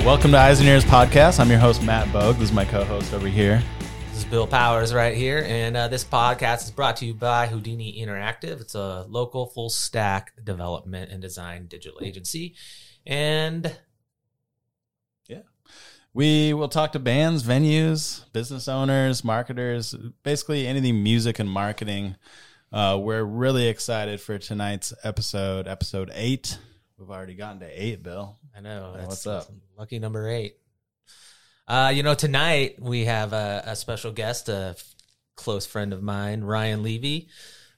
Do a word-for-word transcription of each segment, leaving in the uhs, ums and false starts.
right, welcome to Eyes and Ears Podcast. I'm your host, Matt Bogue. This is my co-host over here. This is Bill Powers right here, and uh, this podcast is brought to you by Houdini Interactive. It's a local full-stack development and design digital agency, and... we will talk to bands, venues, business owners, marketers, basically anything music and marketing. Uh, we're really excited for tonight's episode, episode eight. We've already gotten to eight, Bill. I know. That's, what's up? Lucky number eight. Uh, you know, tonight we have a, a special guest, a f- close friend of mine, Ryan Levy.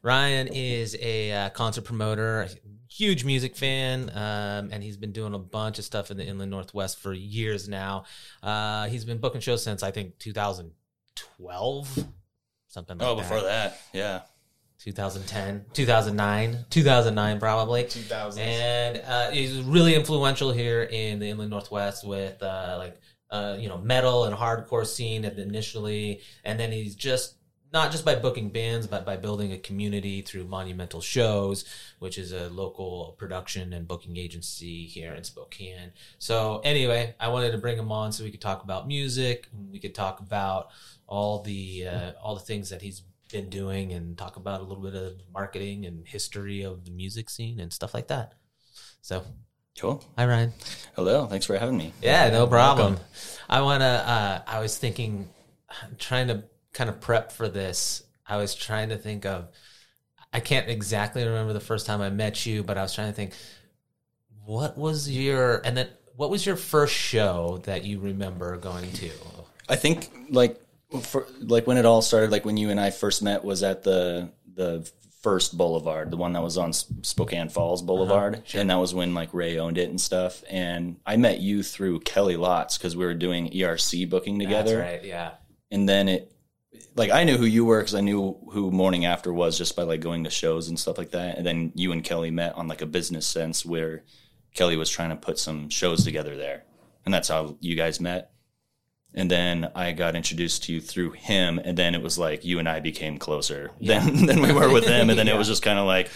Ryan is a uh, concert promoter, huge music fan, um, and he's been doing a bunch of stuff in the Inland Northwest for years now. Uh, he's been booking shows since, I think, two thousand twelve, something like that. Oh, before that, yeah. two thousand ten, two thousand nine, two thousand nine probably. two thousand. And uh, he's really influential here in the Inland Northwest with, uh, like, uh, you know, metal and hardcore scene initially, and then he's just... not just by booking bands, but by building a community through Monumental Shows, which is a local production and booking agency here in Spokane. So anyway, I wanted to bring him on so we could talk about music, and we could talk about all the uh, all the things that he's been doing, and talk about a little bit of marketing and history of the music scene and stuff like that. So cool. Hi, Ryan. Hello. Thanks for having me. Yeah, no problem. Welcome. I wanna. Uh, I was thinking, trying to. kind of prep for this, I was trying to think of, I can't exactly remember the first time I met you, but I was trying to think, what was your, and then what was your first show that you remember going to? I think like, for, like when it all started, like when you and I first met was at the, the first Boulevard, the one that was on Spokane Falls Boulevard. Uh-huh, sure. And that was when like Ray owned it and stuff. And I met you through Kelly Lotz cause we were doing E R C booking together. That's right. Yeah. And then it, like I knew who you were because I knew who Morning After was just by like going to shows and stuff like that. And then you and Kelly met on like a business sense where Kelly was trying to put some shows together there. And that's how you guys met. And then I got introduced to you through him. And then it was like you and I became closer yeah. than, than we were with him. And then yeah. it was just kind of like,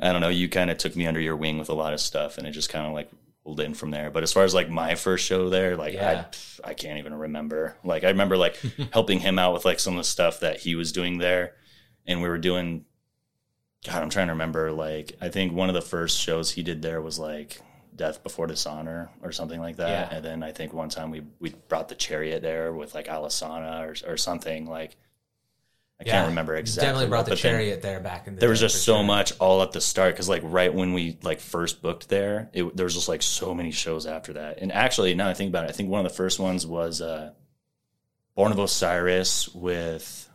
I don't know, you kind of took me under your wing with a lot of stuff. And it just kind of like rolled in from there. But as far as like my first show there, like yeah. I... I can't even remember. Like, I remember like helping him out with like some of the stuff that he was doing there. And we were doing, God, I'm trying to remember. Like, I think one of the first shows he did there was like Death Before Dishonor or something like that. Yeah. And then I think one time we, we brought The Chariot there with like Alasana or, or something like, I yeah, can't remember exactly. Definitely brought The Chariot there back in the day. There was just so sure. much all at the start because, like, right when we, like, first booked there, it, there was just, like, so many shows after that. And actually, now I think about it, I think one of the first ones was uh, Born of Osiris with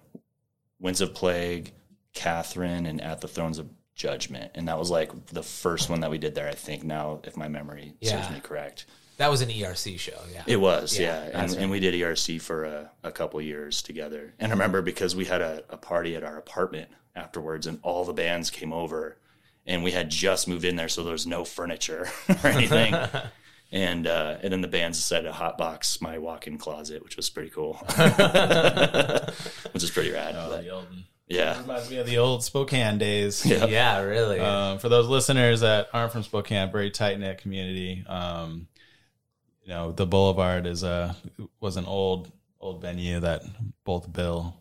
Winds of Plague, Catherine, and At the Thrones of Judgment. And that was, like, the first one that we did there, I think, now, if my memory yeah. serves me correct. That was an E R C show, yeah. It was, yeah. yeah. And, right. and we did E R C for a, a couple years together. And I remember because we had a, a party at our apartment afterwards, and all the bands came over, and we had just moved in there, so there was no furniture or anything. and uh, and then the bands decided to hotbox my walk-in closet, which was pretty cool, which is pretty rad. Oh, the old one. Yeah. It reminds me of the old Spokane days. Yeah, yeah really. Um, for those listeners that aren't from Spokane, very tight-knit community. Um You know, the Boulevard is a was an old old venue that both Bill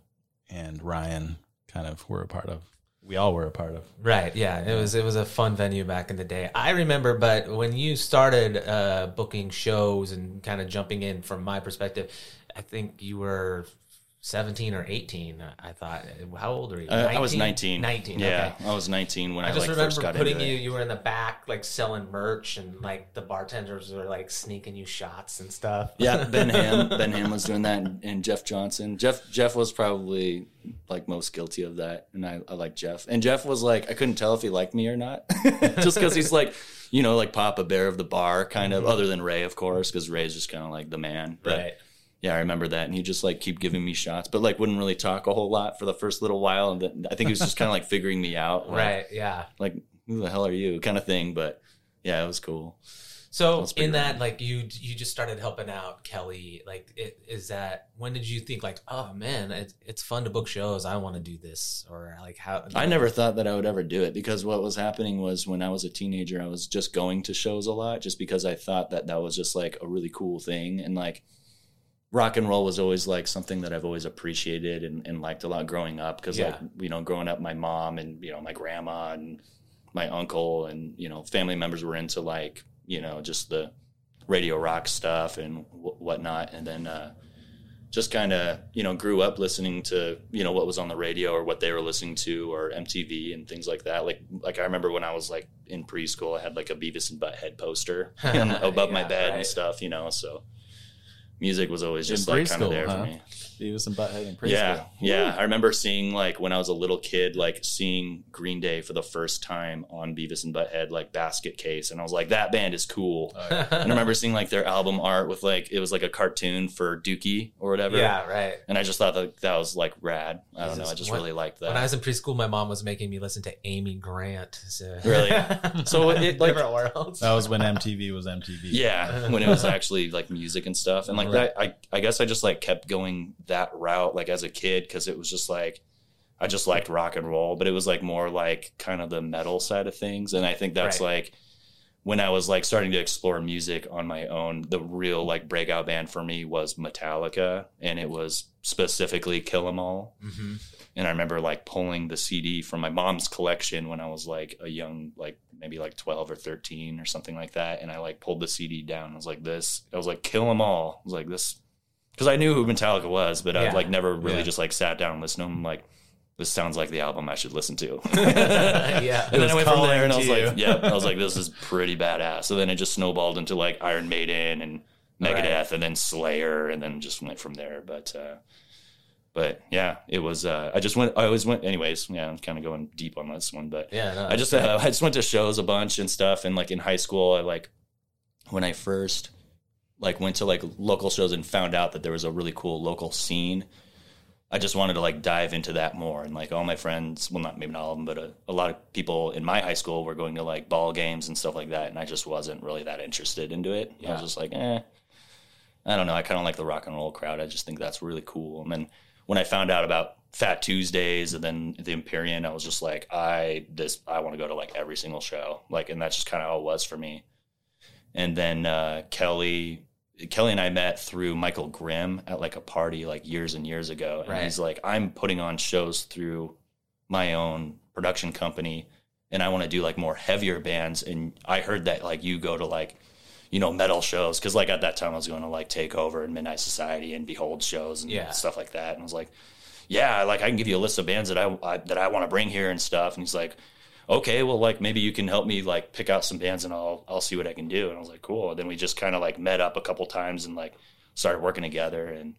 and Ryan kind of were a part of. We all were a part of. Right. Yeah. It was it was a fun venue back in the day. I remember, but when you started uh, booking shows and kind of jumping in, from my perspective, I think you were seventeen or eighteen. I thought, how old are you? Uh, I was nineteen. nineteen. Yeah, okay. I was nineteen when I, I just like, first got putting into you, it. You were in the back, like selling merch, and like the bartenders were like sneaking you shots and stuff. Yeah, Ben Ham, Ben Ham was doing that, and, and Jeff Johnson. Jeff, Jeff was probably like most guilty of that, and I, I like Jeff. And Jeff was like, I couldn't tell if he liked me or not, just because he's like, you know, like Papa Bear of the bar, kind of. Mm-hmm. Other than Ray, of course, because Ray's just kind of like the man, but, right? Yeah, I remember that, and he just like keep giving me shots, but like wouldn't really talk a whole lot for the first little while, and then I think he was just kind of like figuring me out, like, right? Yeah, like who the hell are you, kind of thing. But yeah, it was cool. So in that, right. like you, you just started helping out Kelly. Like, it, is that when did you think like, oh man, it's, it's fun to book shows. I want to do this, or like how? You know? I never thought that I would ever do it, because what was happening was when I was a teenager, I was just going to shows a lot just because I thought that that was just like a really cool thing. And like rock and roll was always like something that I've always appreciated and, and liked a lot growing up. Cause yeah. like, you know, growing up, my mom and, you know, my grandma and my uncle and, you know, family members were into like, you know, just the radio rock stuff and w- whatnot. And then uh, just kind of, you know, grew up listening to, you know, what was on the radio or what they were listening to, or M T V and things like that. Like, like I remember when I was like in preschool, I had like a Beavis and Butthead poster above yeah, my bed right. and stuff, you know, so music was always just in like kind of there huh? for me. Beavis and Butthead in preschool. Yeah, yeah. I remember seeing like when I was a little kid, like seeing Green Day for the first time on Beavis and Butthead, like basket case, and I was like, that band is cool. Oh, yeah. And I remember seeing like their album art with like it was like a cartoon for Dookie or whatever. Yeah, right. And I just thought that that was like rad. I don't know. I just when, really liked that. When I was in preschool, my mom was making me listen to Amy Grant. So. Really? So it like everywhere else. That was when M T V was M T V. Yeah, when it was actually like music and stuff, and like right. that. I I guess I just like kept going that route like as a kid, because it was just like I just liked rock and roll, but it was like more like kind of the metal side of things. And I think that's right. like when I was like starting to explore music on my own, the real like breakout band for me was Metallica, and it was specifically Kill 'Em All. Mm-hmm. And I remember like pulling the C D from my mom's collection when I was like a young, like maybe like twelve or thirteen or something like that, and I like pulled the C D down. I was like, this I was like Kill 'Em All. I was like, this. Because I knew who Metallica was, but yeah. I've like never really yeah. just like sat down and listened to them. Like, this sounds like the album I should listen to. yeah, and then I went from there, and I was you. like, yeah, I was like, this is pretty badass. So then it just snowballed into like Iron Maiden and Megadeth, right. and then Slayer, and then just went from there. But, uh, but yeah, it was. Uh, I just went. I always went. Anyways, yeah, I'm kind of going deep on this one, but yeah, no, I just uh, I just went to shows a bunch and stuff, and like in high school, I like when I first. like went to like local shows and found out that there was a really cool local scene. I just wanted to like dive into that more. And like all my friends, well, not maybe not all of them, but a, a lot of people in my high school were going to like ball games and stuff like that. And I just wasn't really that interested into it. Yeah. I was just like, eh, I don't know. I kind of like the rock and roll crowd. I just think that's really cool. And then when I found out about Fat Tuesdays and then The Empyrean, I was just like, I, this, I want to go to like every single show. Like, and that's just kind of how it was for me. And then uh, Kelly, Kelly and I met through Michael Grimm at like a party like years and years ago. And right. he's like, I'm putting on shows through my own production company, and I want to do like more heavier bands. And I heard that like you go to like, you know, metal shows. Cause like at that time I was going to like Takeover and Midnight Society and Behold shows and yeah. stuff like that. And I was like, yeah, like I can give you a list of bands that I, I that I want to bring here and stuff. And he's like, okay, well, like maybe you can help me like pick out some bands, and I'll I'll see what I can do. And I was like, cool. And then we just kind of like met up a couple times and like started working together. And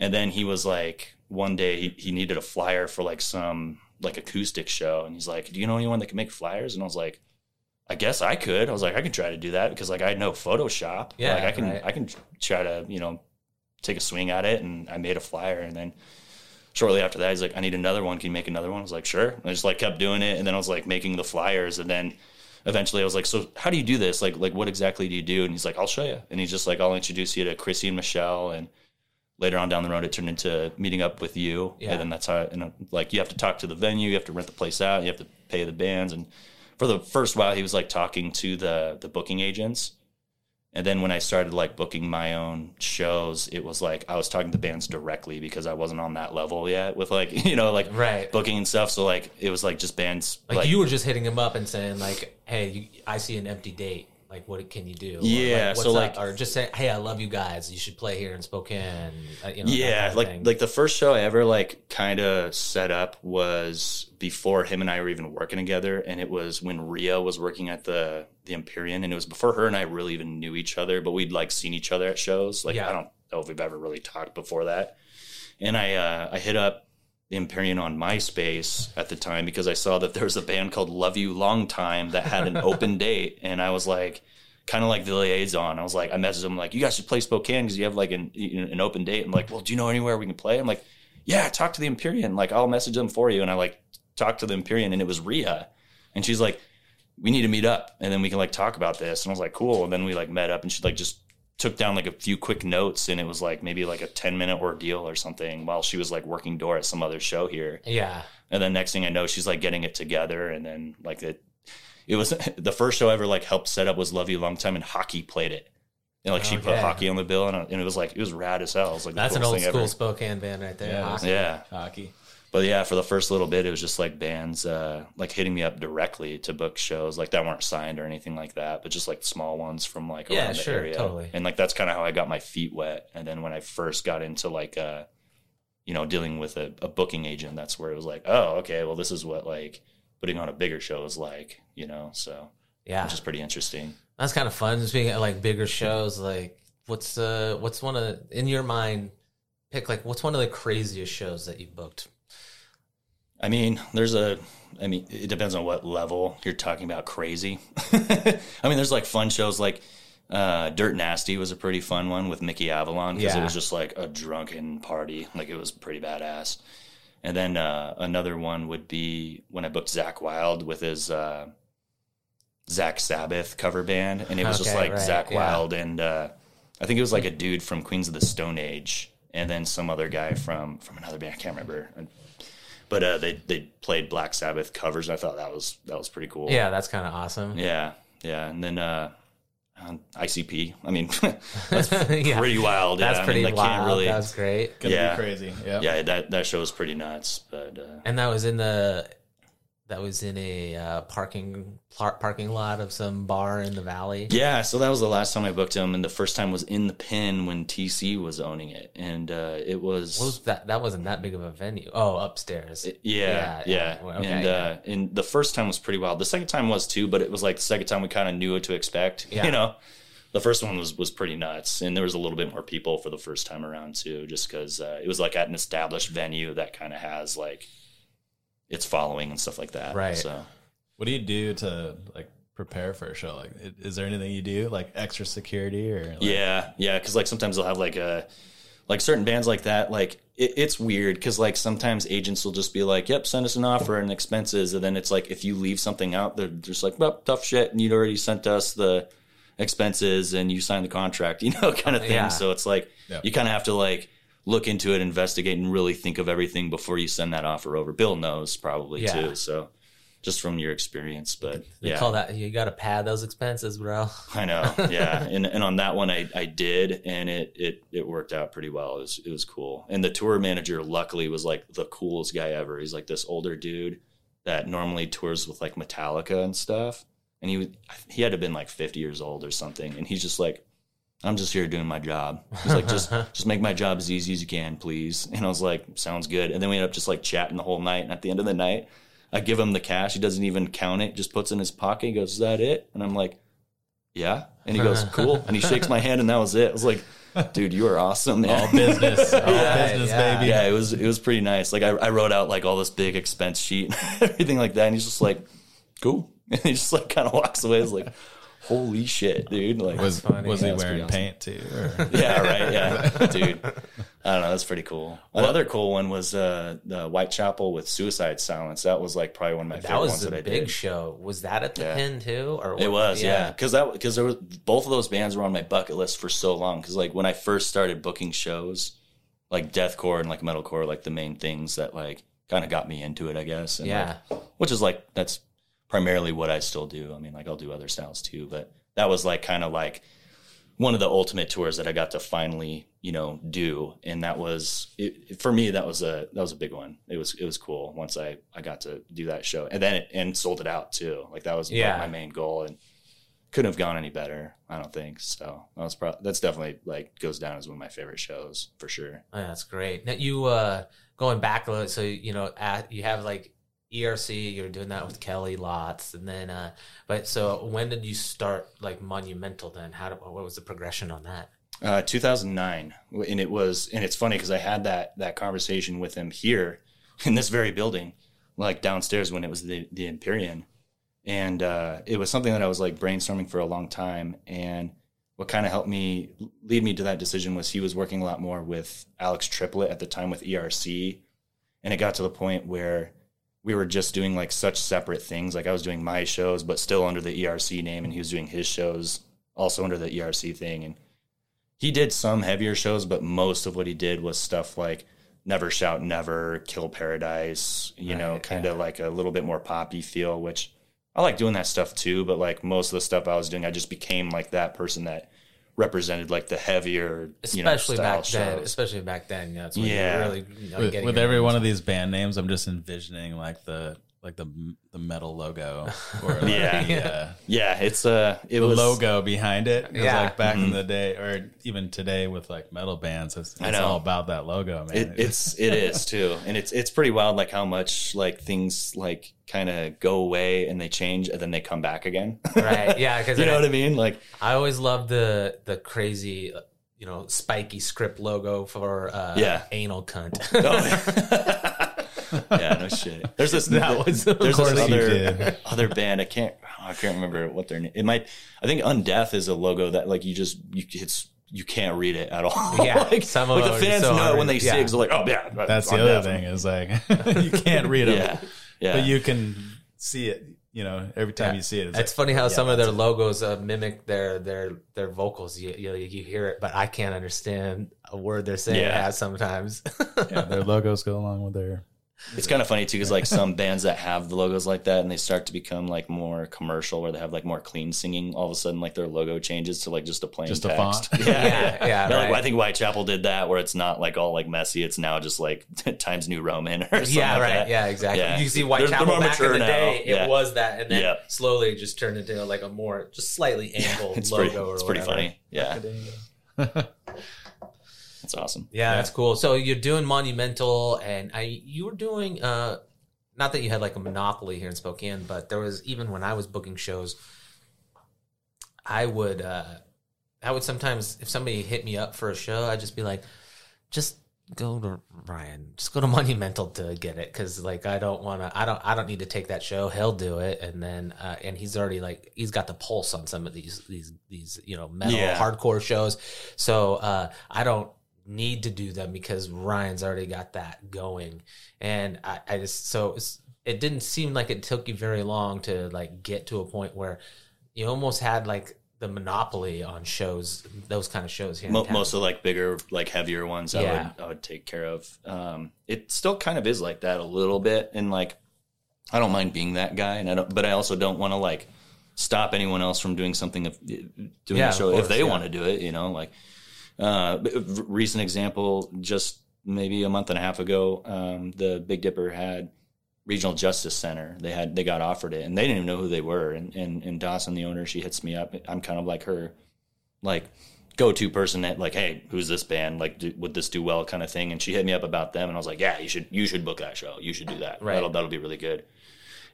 and then he was like, one day he, he needed a flyer for like some like acoustic show, and he's like, do you know anyone that can make flyers? And I was like, I guess I could. I was like, I can try to do that, because like I know Photoshop. Yeah, like I can right. I can try to, you know, take a swing at it. And I made a flyer, and then shortly after that, he's like, I need another one. Can you make another one? I was like, sure. And I just like kept doing it. And then I was like making the flyers. And then eventually I was like, so how do you do this? Like, like what exactly do you do? And he's like, I'll show you. And he's just like, I'll introduce you to Chrissy and Michelle. And later on down the road, it turned into meeting up with you. Yeah. And then that's how, and like, you have to talk to the venue. You have to rent the place out. You have to pay the bands. And for the first while, he was like talking to the the booking agents. And then when I started like booking my own shows, it was like I was talking to bands directly, because I wasn't on that level yet with like, you know, like right. booking and stuff. So like it was like just bands. Like, like you were just hitting them up and saying like, hey, you, I see an empty date. Like, what can you do? Yeah. Like, so like, up? Or just say, hey, I love you guys. You should play here in Spokane. Uh, you know, yeah. Like, thing. like the first show I ever like kind of set up was before him and I were even working together. And it was when Rhea was working at the, the Empyrean, and it was before her and I really even knew each other, but we'd like seen each other at shows. Like, yeah. I don't know if we've ever really talked before that. And I, uh, I hit up the Empyrean on MySpace at the time, because I saw that there was a band called Love You Long Time that had an open date. And I was like, kind of like the liaison. I was like, I messaged him like, you guys should play Spokane, because you have like an, an open date. I'm like, well, do you know anywhere we can play? I'm like, yeah, talk to the Empyrean. Like, I'll message them for you. And I like talked to the Empyrean, and it was Rhea. And she's like, we need to meet up and then we can like talk about this. And I was like, cool. And then we like met up and she like just took down like a few quick notes, and it was like maybe like a ten minute ordeal or something while she was like working door at some other show here. Yeah. And then next thing I know, she's like getting it together. And then like it, it was the first show I ever like helped set up was Love You Long Time, and Hockey played it. And like she oh, put yeah. Hockey on the bill, and, and it was like, it was rad as hell. It was like that's an old school ever. Spokane band right there. Yeah. Hockey. Yeah. Hockey. But yeah, for the first little bit, it was just like bands uh, like hitting me up directly to book shows like that weren't signed or anything like that, but just like small ones from like around yeah, the sure, area. Totally. And like that's kind of how I got my feet wet. And then when I first got into like, uh, you know, dealing with a, a booking agent, that's where it was like, oh, okay, well, this is what like putting on a bigger show is like, you know, so yeah, which is pretty interesting. That's kind of fun. Just being at like bigger shows, like what's uh, what's one of in your mind pick like what's one of the craziest shows that you booked? I mean, there's a, I mean, it depends on what level you're talking about crazy. I mean, there's like fun shows like uh, Dirt Nasty was a pretty fun one with Mickey Avalon because yeah. it was just like a drunken party. Like it was pretty badass. And then uh, another one would be when I booked Zach Wilde with his uh, Zach Sabbath cover band. And it was okay, just like right, Zach yeah. Wilde. And uh, I think it was like a dude from Queens of the Stone Age and then some other guy from, from another band. I can't remember. But uh, they they played Black Sabbath covers. And I thought that was that was pretty cool. Yeah, that's kind of awesome. Yeah, yeah. And then uh, I C P. I mean, that's yeah. pretty wild. That's yeah. pretty I mean, wild. Can't really... That's great. Gonna yeah. be crazy. Yep. Yeah, that that show was pretty nuts. But uh... and that was in the that was in a uh, parking par- parking lot of some bar in the valley. Yeah. So that was the last time I booked him, and the first time was in the Pen when T C was owning it, and uh, it was, what was that that wasn't that big of a venue. Oh, upstairs. It, yeah, yeah, yeah. Okay, and yeah. Uh, and the first time was pretty wild. The second time was too, but it was like the second time we kind of knew what to expect. Yeah. You know, the first one was was pretty nuts, and there was a little bit more people for the first time around too, just because uh, it was like at an established venue that kind of has like. It's following and stuff like that. Right. So what do you do to like prepare for a show? Like, is there anything you do like extra security or? Like... Yeah. Yeah. Cause like sometimes they'll have like a, like certain bands like that. Like it, it's weird. Cause like sometimes agents will just be like, yep, send us an offer and expenses. And then it's like, if you leave something out, they're just like, well, tough shit. And you'd already sent us the expenses and you signed the contract, you know, kind of thing. Yeah. So it's like, yeah. you kind of have to like, look into it, investigate, and really think of everything before you send that offer over. Bill knows probably yeah. too. So just from your experience, but they yeah. call that, you got to pad those expenses, bro. I know. Yeah. and and on that one I, I did, and it, it, it worked out pretty well. It was, it was cool. And the tour manager luckily was like the coolest guy ever. He's like this older dude that normally tours with like Metallica and stuff. And he, he had to have been like fifty years old or something. And he's just like, I'm just here doing my job. He's like, just just make my job as easy as you can, please. And I was like, sounds good. And then we ended up just like chatting the whole night. And at the end of the night, I give him the cash. He doesn't even count it. Just puts it in his pocket. He goes, is that it? And I'm like, yeah. And he goes, cool. And he shakes my hand, and that was it. I was like, dude, you are awesome, man. All business. All yeah, business, yeah. baby. Yeah, it was, it was pretty nice. Like I, I wrote out like all this big expense sheet and everything like that. And he's just like, cool. And he just like kind of walks away. I was like, holy shit, dude. Like, was funny. was yeah, he wearing awesome. paint too? Or? Yeah, right. Yeah, dude. I don't know. That's pretty cool. Well, another cool one was uh, the Whitechapel with Suicide Silence. That was like probably one of my favorite ones that I did. That was a big show. Was that at the yeah. Pen too? Or it was, yeah. Because yeah. that because there was both of those bands were on my bucket list for so long. Because like when I first started booking shows, like deathcore and like metalcore, like the main things that like kind of got me into it, I guess. And, yeah. Like, which is like that's. primarily what I still do. I mean, like I'll do other styles too, but that was like kind of like one of the ultimate tours that I got to finally, you know, do. And that was it, for me. That was a that was a big one. It was it was cool once I I got to do that show, and then it, and sold it out too. Like that was yeah. like my main goal, and couldn't have gone any better, I don't think. So that was probably that's definitely like goes down as one of my favorite shows for sure. Oh, that's great. Now you uh, going back a little, so you know at, you have like. E R C, you're doing that with Kelly Lotz, and then, uh, but so when did you start like Monumental? Then how? Did, what was the progression on that? Uh, two thousand nine, and it was, and it's funny because I had that that conversation with him here in this very building, like downstairs when it was the the Empyrean, and uh, it was something that I was like brainstorming for a long time. And what kind of helped me lead me to that decision was he was working a lot more with Alex Triplett at the time with E R C, and it got to the point where we were just doing like such separate things. Like I was doing my shows, but still under the E R C name, and he was doing his shows also under the E R C thing. And he did some heavier shows, but most of what he did was stuff like Never Shout Never, Kill Paradise, you right, know, kind of yeah. like a little bit more poppy feel, which I like doing that stuff too. But like most of the stuff I was doing, I just became like that person that represented like the heavier, especially you know, style back then. Shows. Especially back then, you know, it's when yeah. you're really you know, with, getting with every one of these band names, I'm just envisioning like the like the the metal logo. Or like, yeah. yeah, yeah, it's a uh, it the was, logo behind it. It yeah. was like back mm-hmm. in the day, or even today with like metal bands, it's, it's all about that logo, man. It, it's it is too, and it's it's pretty wild, like how much like things like kind of go away and they change and then they come back again. Right? Yeah, because you know I, what I mean. Like I always loved the the crazy, you know, spiky script logo for uh, yeah. Anal Cunt. Oh. Yeah, no shit. There's this, that was the, there's this other, other band. I can't oh, I can't remember what their name. It might I think Undeath is a logo that like you just you it's you can't read it at all. Yeah, like, some like of the fans so know hard. When they yeah. see it, they're like, oh yeah. That's the other thing is like you can't read it, yeah. yeah. but you can see it. You know, every time yeah. you see it, it's, it's like, funny how yeah, some of their it. logos uh, mimic their their their vocals. You you, know, you hear it, but I can't understand a word they're saying. Yeah, sometimes. Yeah, their logos go along with their. It's kind of funny too, because like some bands that have the logos like that and they start to become like more commercial where they have like more clean singing, all of a sudden like their logo changes to like just a plain just text. A font. Yeah, yeah. yeah right. Like, I think Whitechapel did that where it's not like all like messy. It's now just like Times New Roman or something. Yeah, right. Like yeah, exactly. Yeah. You see Whitechapel back in the day, now. It yeah. was that. And then yeah. slowly just turned into like a more just slightly angled yeah, it's logo pretty, or it's whatever. Pretty funny. Yeah. That's awesome. Yeah, yeah, that's cool. So you're doing Monumental, and I you were doing, uh, not that you had like a monopoly here in Spokane, but there was, even when I was booking shows, I would, uh, I would sometimes, if somebody hit me up for a show, I'd just be like, just go to Ryan, just go to Monumental to get it. Cause like, I don't want to, I don't, I don't need to take that show. He'll do it. And then, uh, and he's already like, he's got the pulse on some of these, these, these, you know, metal yeah. hardcore shows. So, uh, I don't need to do them because Ryan's already got that going. And I, I just, so it's, it didn't seem like it took you very long to like get to a point where you almost had like the monopoly on shows, those kind of shows here. Mo- most of like bigger, like heavier ones yeah. I would, I would take care of. Um, it still kind of is like that a little bit. And like, I don't mind being that guy. And I don't, but I also don't want to like stop anyone else from doing something, of doing yeah, a show course, if they yeah. want to do it, you know, like, Uh, recent example, just maybe a month and a half ago, um, the Big Dipper had Regional Justice Center. They had, they got offered it and they didn't even know who they were. And, and, and Dawson, the owner, she hits me up. I'm kind of like her, like go-to person that like, hey, who's this band? Like, do, would this do well kind of thing? And she hit me up about them and I was like, yeah, you should, you should book that show. You should do that. Right. That'll, that'll be really good.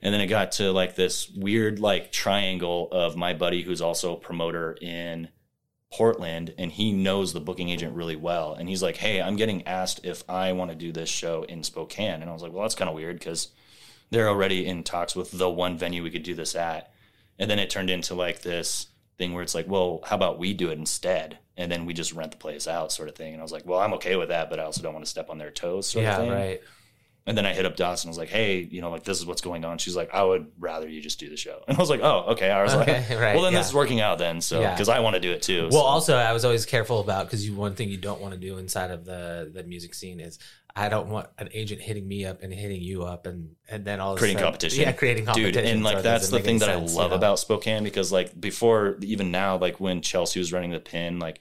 And then it got to like this weird, like triangle of my buddy, who's also a promoter in Portland, and he knows the booking agent really well, and he's like, hey, I'm getting asked if I want to do this show in Spokane. And I was like, well, that's kind of weird because they're already in talks with the one venue we could do this at. And then it turned into like this thing where it's like, well, how about we do it instead, and then we just rent the place out, sort of thing. And I was like, well, I'm okay with that, but I also don't want to step on their toes, sort yeah, of thing. Right. And then I hit up Dawson. I was like, hey, you know, like, this is what's going on. She's like, I would rather you just do the show. And I was like, oh, okay. I was okay, like, right, well, then yeah. this is working out then. So, because yeah. I want to do it too. Well, so. Also, I was always careful about, because you one thing you don't want to do inside of the, the music scene is I don't want an agent hitting me up and hitting you up and, and then all this Creating stuff, competition. Yeah, creating competition. Dude, and, like, so that's the thing that sense, I love you know? About Spokane, because, like, before, even now, like, when Chelsea was running the Pin, like,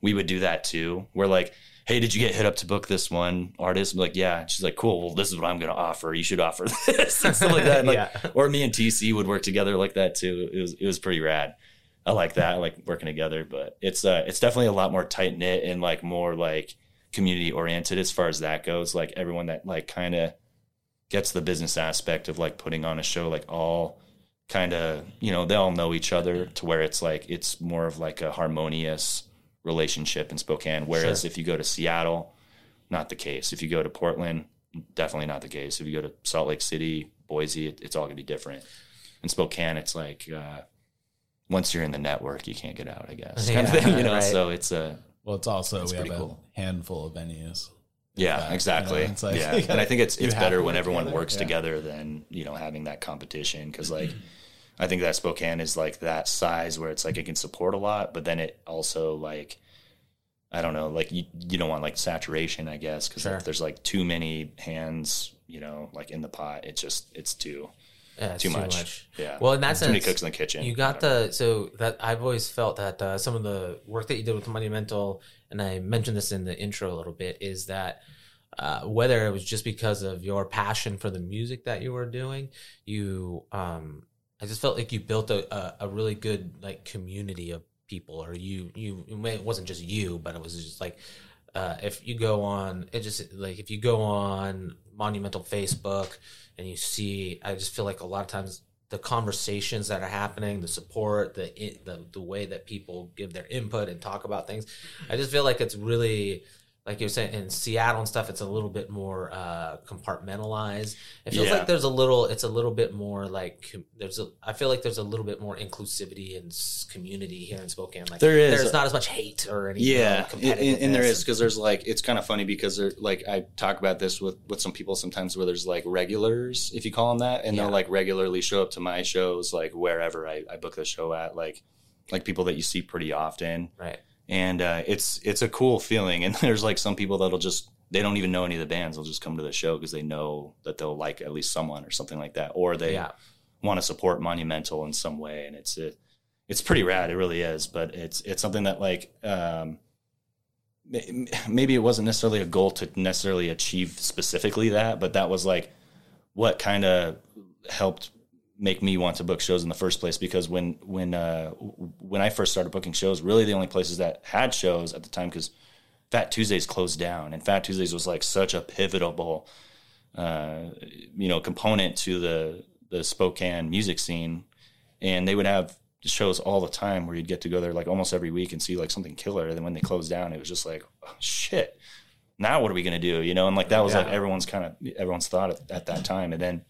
we would do that too. We're like, hey, did you get hit up to book this one artist? I'm like, yeah. And she's like, cool. Well, this is what I'm going to offer. You should offer this and stuff like that. And yeah. like, or me and T C would work together like that too. It was it was pretty rad. I like that. I like working together, but it's uh, it's definitely a lot more tight knit and like more like community oriented as far as that goes. Like everyone that like kind of gets the business aspect of like putting on a show, like all kind of, you know, they all know each other to where it's like it's more of like a harmonious relationship in Spokane, whereas sure. if you go to Seattle, not the case. If you go to Portland, definitely not the case. If you go to Salt Lake City, Boise, it, it's all gonna be different. In Spokane, it's like uh once you're in the network, you can't get out, I guess, kind yeah, of thing, you know. Right. So it's a well, it's also we have cool. a handful of venues. Yeah, that, exactly. You know? It's like, yeah, gotta, and I think it's it's better when everyone together. works yeah. together than, you know, having that competition, because like I think that Spokane is like that size where it's like it can support a lot, but then it also like, I don't know, like you, you don't want like saturation, I guess, because sure. like, there's like too many hands, you know, like in the pot. It's just it's too. Yeah, too, too much. much. Yeah. Well, in that sense, too many cooks in the kitchen. You got the, so that I've always felt that uh, some of the work that you did with Monumental, and I mentioned this in the intro a little bit, is that uh, whether it was just because of your passion for the music that you were doing, you, um, I just felt like you built a, a, a really good like community of people, or you, you, it wasn't just you, but it was just like, uh, if you go on, it just like, if you go on Monumental Facebook, and you see, I just feel like a lot of times the conversations that are happening, the support, the the the way that people give their input and talk about things, I just feel like it's really, like you're saying, in Seattle and stuff, it's a little bit more uh, compartmentalized. It feels yeah. like there's a little, it's a little bit more like, there's a, I feel like there's a little bit more inclusivity and community here in Spokane. Like there is. There's not as much hate or anything. Yeah, and, and there is, because there's like, it's kind of funny because there, like I talk about this with, with some people sometimes where there's like regulars, if you call them that, and yeah. they'll like regularly show up to my shows, like wherever I, I book the show at, like like people that you see pretty often. Right. And uh, it's it's a cool feeling. And there's like some people that'll just, they don't even know any of the bands. They'll just come to the show because they know that they'll like at least someone or something like that. Or they yeah. want to support Monumental in some way. And it's it, it's pretty rad. It really is. But it's it's something that like, um, maybe it wasn't necessarily a goal to necessarily achieve specifically that. But that was like what kind of helped make me want to book shows in the first place, because when when uh, when I first started booking shows, really the only places that had shows at the time, because Fat Tuesdays closed down, and Fat Tuesdays was like such a pivotal, uh, you know, component to the the Spokane music scene, and they would have shows all the time where you'd get to go there like almost every week and see like something killer. And then when they closed down, it was just like, oh, shit, now what are we gonna do? You know, and like that was yeah. like everyone's kind of everyone's thought at, at that time, and then.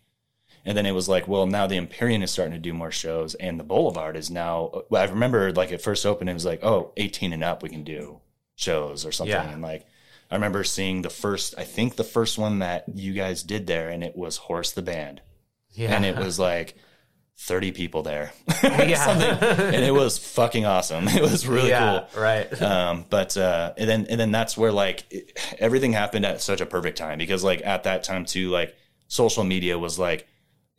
And then it was like, well, now the Empyrean is starting to do more shows, and the Boulevard is now, well, I remember like it first opened, it was like, oh, eighteen and up, we can do shows or something. Yeah. And like, I remember seeing the first, I think the first one that you guys did there, and it was Horse the Band. Yeah. And it was like thirty people there. Yeah. And it was fucking awesome. It was really yeah, cool. Right. Um, but, uh, and then, and then that's where like it, everything happened at such a perfect time, because like at that time too, like social media was like,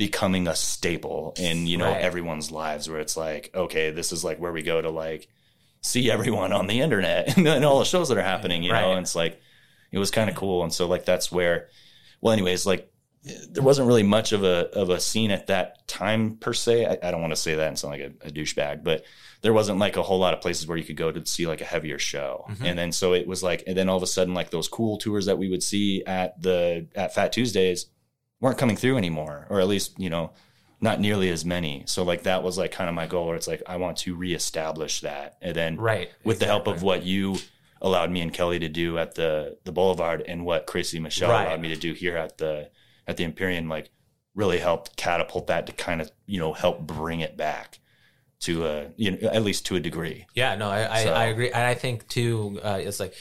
becoming a staple in, you know, right. everyone's lives, where it's like, okay, this is like where we go to like see everyone on the internet and, and all the shows that are happening, you right. know, and it's like, it was kind of cool. And so like, that's where, well, anyways, like there wasn't really much of a, of a scene at that time per se. I, I don't want to say that and sound like a, a douchebag, but there wasn't like a whole lot of places where you could go to see like a heavier show. Mm-hmm. And then, so it was like, and then all of a sudden, like those cool tours that we would see at the, at Fat Tuesdays, weren't coming through anymore, or at least, you know, not nearly as many. So like, that was like kind of my goal, where it's like, I want to reestablish that. And then right, with exactly. the help of what you allowed me and Kelly to do at the, the Boulevard, and what Chrissy Michelle right. allowed me to do here at the, at the Empyrean, like really helped catapult that to kind of, you know, help bring it back to a, you know, at least to a degree. Yeah, no, I, so. I, I agree. And I think too, uh, it's like,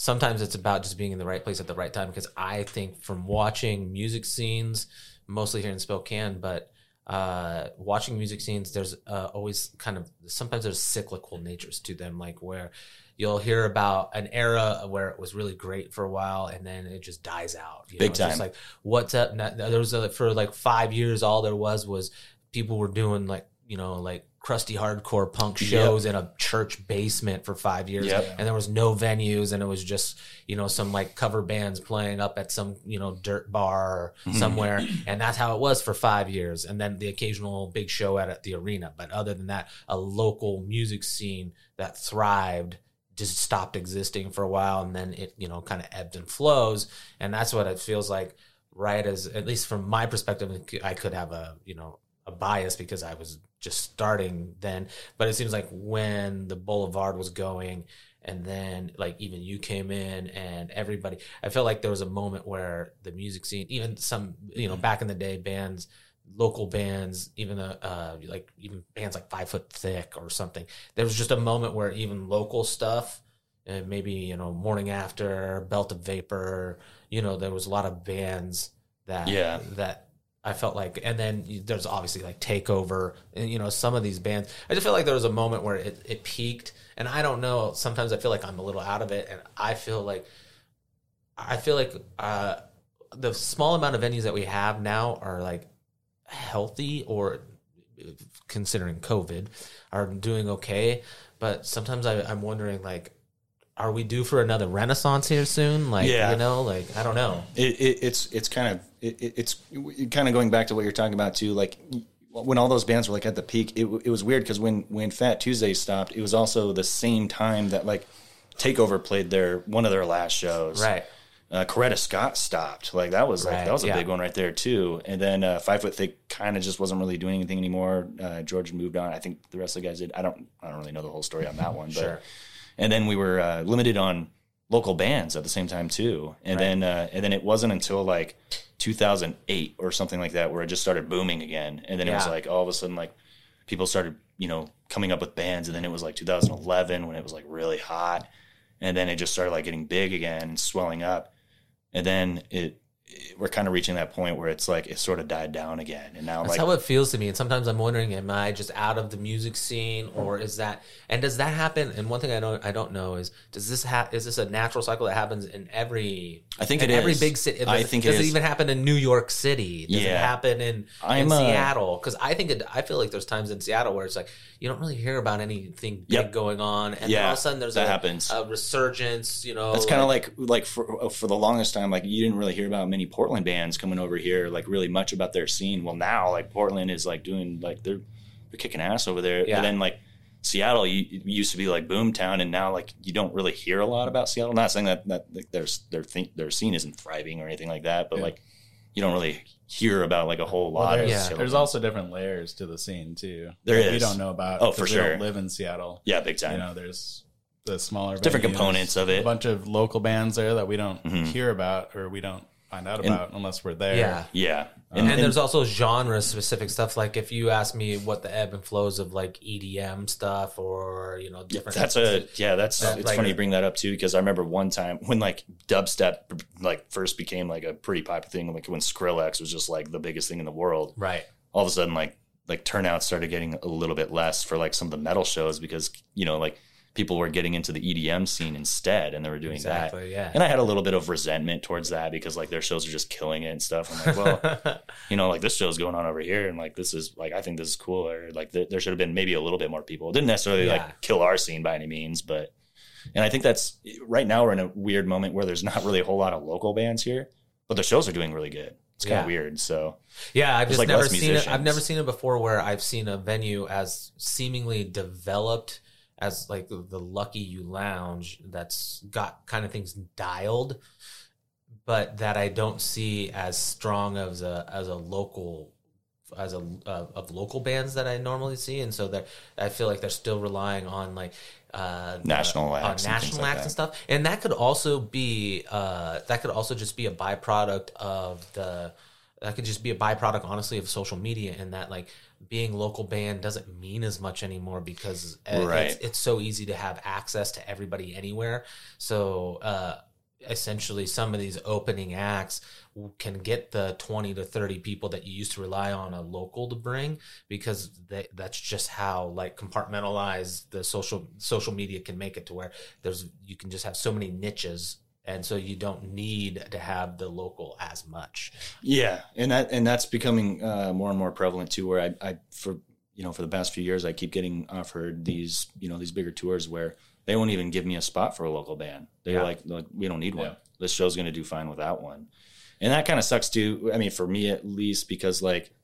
sometimes it's about just being in the right place at the right time, because I think from watching music scenes, mostly here in Spokane, but uh, watching music scenes, there's uh, always kind of, sometimes there's cyclical natures to them, like where you'll hear about an era where it was really great for a while, and then it just dies out. You Big know? It's time. Just like, what's up? There was a, for like five years, all there was was people were doing like, you know, like crusty hardcore punk shows yep. in a church basement for five years yep. and there was no venues, and it was just, you know, some like cover bands playing up at some, you know, dirt bar or somewhere. And that's how it was for five years. And then the occasional big show at, at the arena. But other than that, a local music scene that thrived just stopped existing for a while. And then it, you know, kind of ebbed and flows. And that's what it feels like, right? As at least from my perspective, I could have a, you know, a bias because I was just starting then, but it seems like when the Boulevard was going, and then like even you came in and everybody, I felt like there was a moment where the music scene, even some, you know, back in the day bands, local bands, even uh, uh like even bands like Five Foot Thick or something, there was just a moment where even local stuff uh, maybe, you know, Morning After, Belt of Vapor, you know, there was a lot of bands that, yeah. that I felt like, and then there's obviously like Takeover and, you know, some of these bands, I just felt like there was a moment where it, it peaked, and I don't know, sometimes I feel like I'm a little out of it, and I feel like, I feel like uh, the small amount of venues that we have now are like healthy, or considering COVID, are doing okay. But sometimes I, I'm wondering, like, are we due for another renaissance here soon? Like, yeah. you know, like, I don't know. It, it, it's it's kind of it, it's kind of going back to what you're talking about too. Like when all those bands were like at the peak, it, it was weird because when when Fat Tuesdays stopped, it was also the same time that like Takeover played their one of their last shows, right? Uh, Coretta Scott stopped. Like that was like right, that was a yeah. big one right there too. And then uh, Five Foot Thick kind of just wasn't really doing anything anymore. Uh, George moved on. I think the rest of the guys did. I don't. I don't really know the whole story on that one. But, sure. And then we were uh, limited on local bands at the same time too. And right. then uh, and then it wasn't until like two thousand eight or something like that where it just started booming again. And then yeah. it was like all of a sudden like people started you know coming up with bands. And then it was like two thousand eleven when it was like really hot. And then it just started like getting big again and swelling up. And then it, it we're kind of reaching that point where it's like it sort of died down again. And now that's like, how it feels to me. And sometimes I'm wondering, am I just out of the music scene, or is that? And does that happen? And one thing I don't I don't know is does this ha- is this a natural cycle that happens in every? I think in it every is. big city. Does, I think does it, it is. even happen in New York City? Does yeah. it happen in, in a, Seattle? Because I think it, I feel like there's times in Seattle where it's like you don't really hear about anything big yep. going on, and yeah, then all of a sudden there's a, a resurgence. You know, that's kind of like like, like for, for the longest time, like you didn't really hear about many Portland bands coming over here, like really much about their scene. Well, now like Portland is like doing like they're they're kicking ass over there. Yeah. And then like Seattle you, used to be like boomtown, and now like you don't really hear a lot about Seattle. I'm not saying that that like, their their thing, their scene isn't thriving or anything like that, but yeah. like you don't really hear about like a whole lot. Well, there's, of yeah. there's also different layers to the scene too. There is. We don't know about. Oh, for sure. We don't live in Seattle. Yeah, big time. You know, there's the smaller different venues, components of it. A bunch of local bands there that we don't mm-hmm. hear about or we don't find out about and, unless we're there. Yeah, yeah. Um, and, and there's also genre specific stuff. Like if you ask me what the ebb and flows of like E D M stuff or you know different. That's a yeah. That's that, it's like, funny you bring that up too because I remember one time when like dubstep like first became like a pretty popular thing. Like when Skrillex was just like the biggest thing in the world. Right. All of a sudden like like turnouts started getting a little bit less for like some of the metal shows because you know like people were getting into the E D M scene instead and they were doing exactly, that. Yeah. And I had a little bit of resentment towards that because like their shows are just killing it and stuff. I'm like, well, you know, like this show's going on over here and like this is like, I think this is cool. Or like th- there should have been maybe a little bit more people. It didn't necessarily yeah. like kill our scene by any means, but, and I think that's right now we're in a weird moment where there's not really a whole lot of local bands here, but the shows are doing really good. It's kind yeah. of weird. So yeah, I've just like never seen it. I've never seen it before where I've seen a venue as seemingly developed as like the Lucky You Lounge that's got kind of things dialed, but that I don't see as strong as a as a local as a uh, of local bands that I normally see, and so that I feel like they're still relying on like uh, national uh, acts, uh, national and acts like and stuff, and that could also be uh, that could also just be a byproduct of the that could just be a byproduct honestly of social media and that like. Being local band doesn't mean as much anymore because right. it's, it's so easy to have access to everybody anywhere. So uh, essentially some of these opening acts can get the twenty to thirty people that you used to rely on a local to bring because they, that's just how like compartmentalized the social social media can make it to where there's you can just have so many niches. And so you don't need to have the local as much. Yeah, and that and that's becoming uh, more and more prevalent too. Where I, I for you know for the past few years, I keep getting offered these you know these bigger tours where they won't even give me a spot for a local band. They're yeah. like, like, we don't need one. Yeah. This show's going to do fine without one. And that kind of sucks too. I mean, for me at least, because like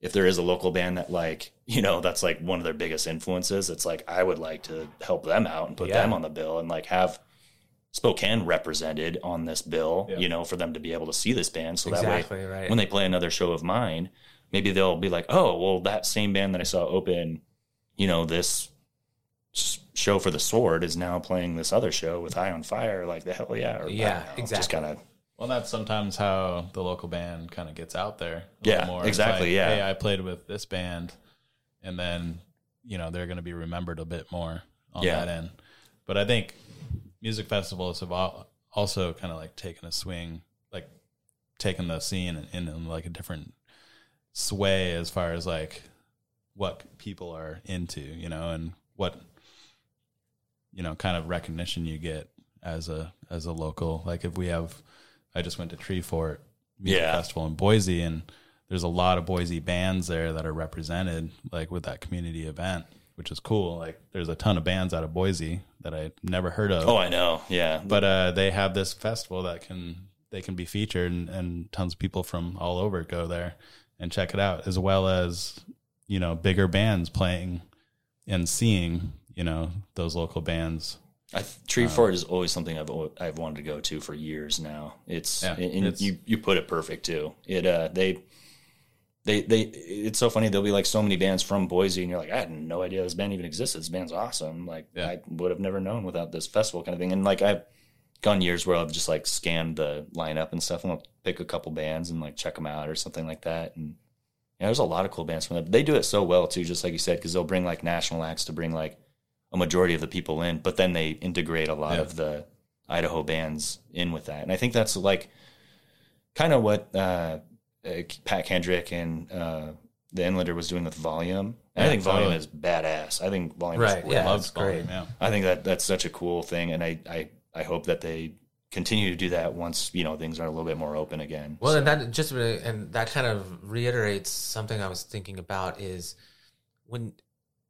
if there is a local band that like you know that's like one of their biggest influences, it's like I would like to help them out and put yeah. them on the bill and like have. Spokane represented on this bill, yeah. you know, for them to be able to see this band. So exactly, that way, right. when they play another show of mine, maybe they'll be like, oh, well, that same band that I saw open, you know, this show for the Sword is now playing this other show with Eye on Fire. Like, the hell yeah. Or, yeah, know, exactly. Just kind of. Well, that's sometimes how the local band kind of gets out there. A yeah, more. exactly. Like, yeah. Hey, I played with this band. And then, you know, they're going to be remembered a bit more on yeah. that end. But I think. music festivals have all, also kind of like taken a swing, like taken the scene in, in like a different sway as far as like what people are into, you know, and what, you know, kind of recognition you get as a, as a local. Like if we have, I just went to Tree Fort Music yeah. Festival in Boise, and there's a lot of Boise bands there that are represented like with that community event, which is cool. Like there's a ton of bands out of Boise that I never heard of. Oh, I know. Yeah. But uh, they have this festival that can, they can be featured, and, and tons of people from all over go there and check it out, as well as, you know, bigger bands playing and seeing, you know, those local bands. I, Tree um, Fort is always something I've I've wanted to go to for years now. It's, yeah, and it's, you, you put it perfect too. It, uh, they, They, they, it's so funny. There'll be like so many bands from Boise, and you're like, I had no idea this band even existed. This band's awesome. Like yeah. I would have never known without this festival kind of thing. And like I've gone years where I've just like scanned the lineup and stuff, and I'll pick a couple bands and like check them out or something like that. And yeah, there's a lot of cool bands from that. They do it so well too, just like you said, because they'll bring like national acts to bring like a majority of the people in, but then they integrate a lot yeah. of the Idaho bands in with that. And I think that's like kind of what, uh, Uh, Pat Kendrick and uh, the Inlander was doing with Volume. And yeah, I think Volume totally. is badass. I think Volume right. is great. Yeah, loves Volume. Great. Yeah. I think that that's such a cool thing, and I, I, I hope that they continue to do that once, you know, things are a little bit more open again. Well, so. and that just really, and that kind of reiterates something I was thinking about is when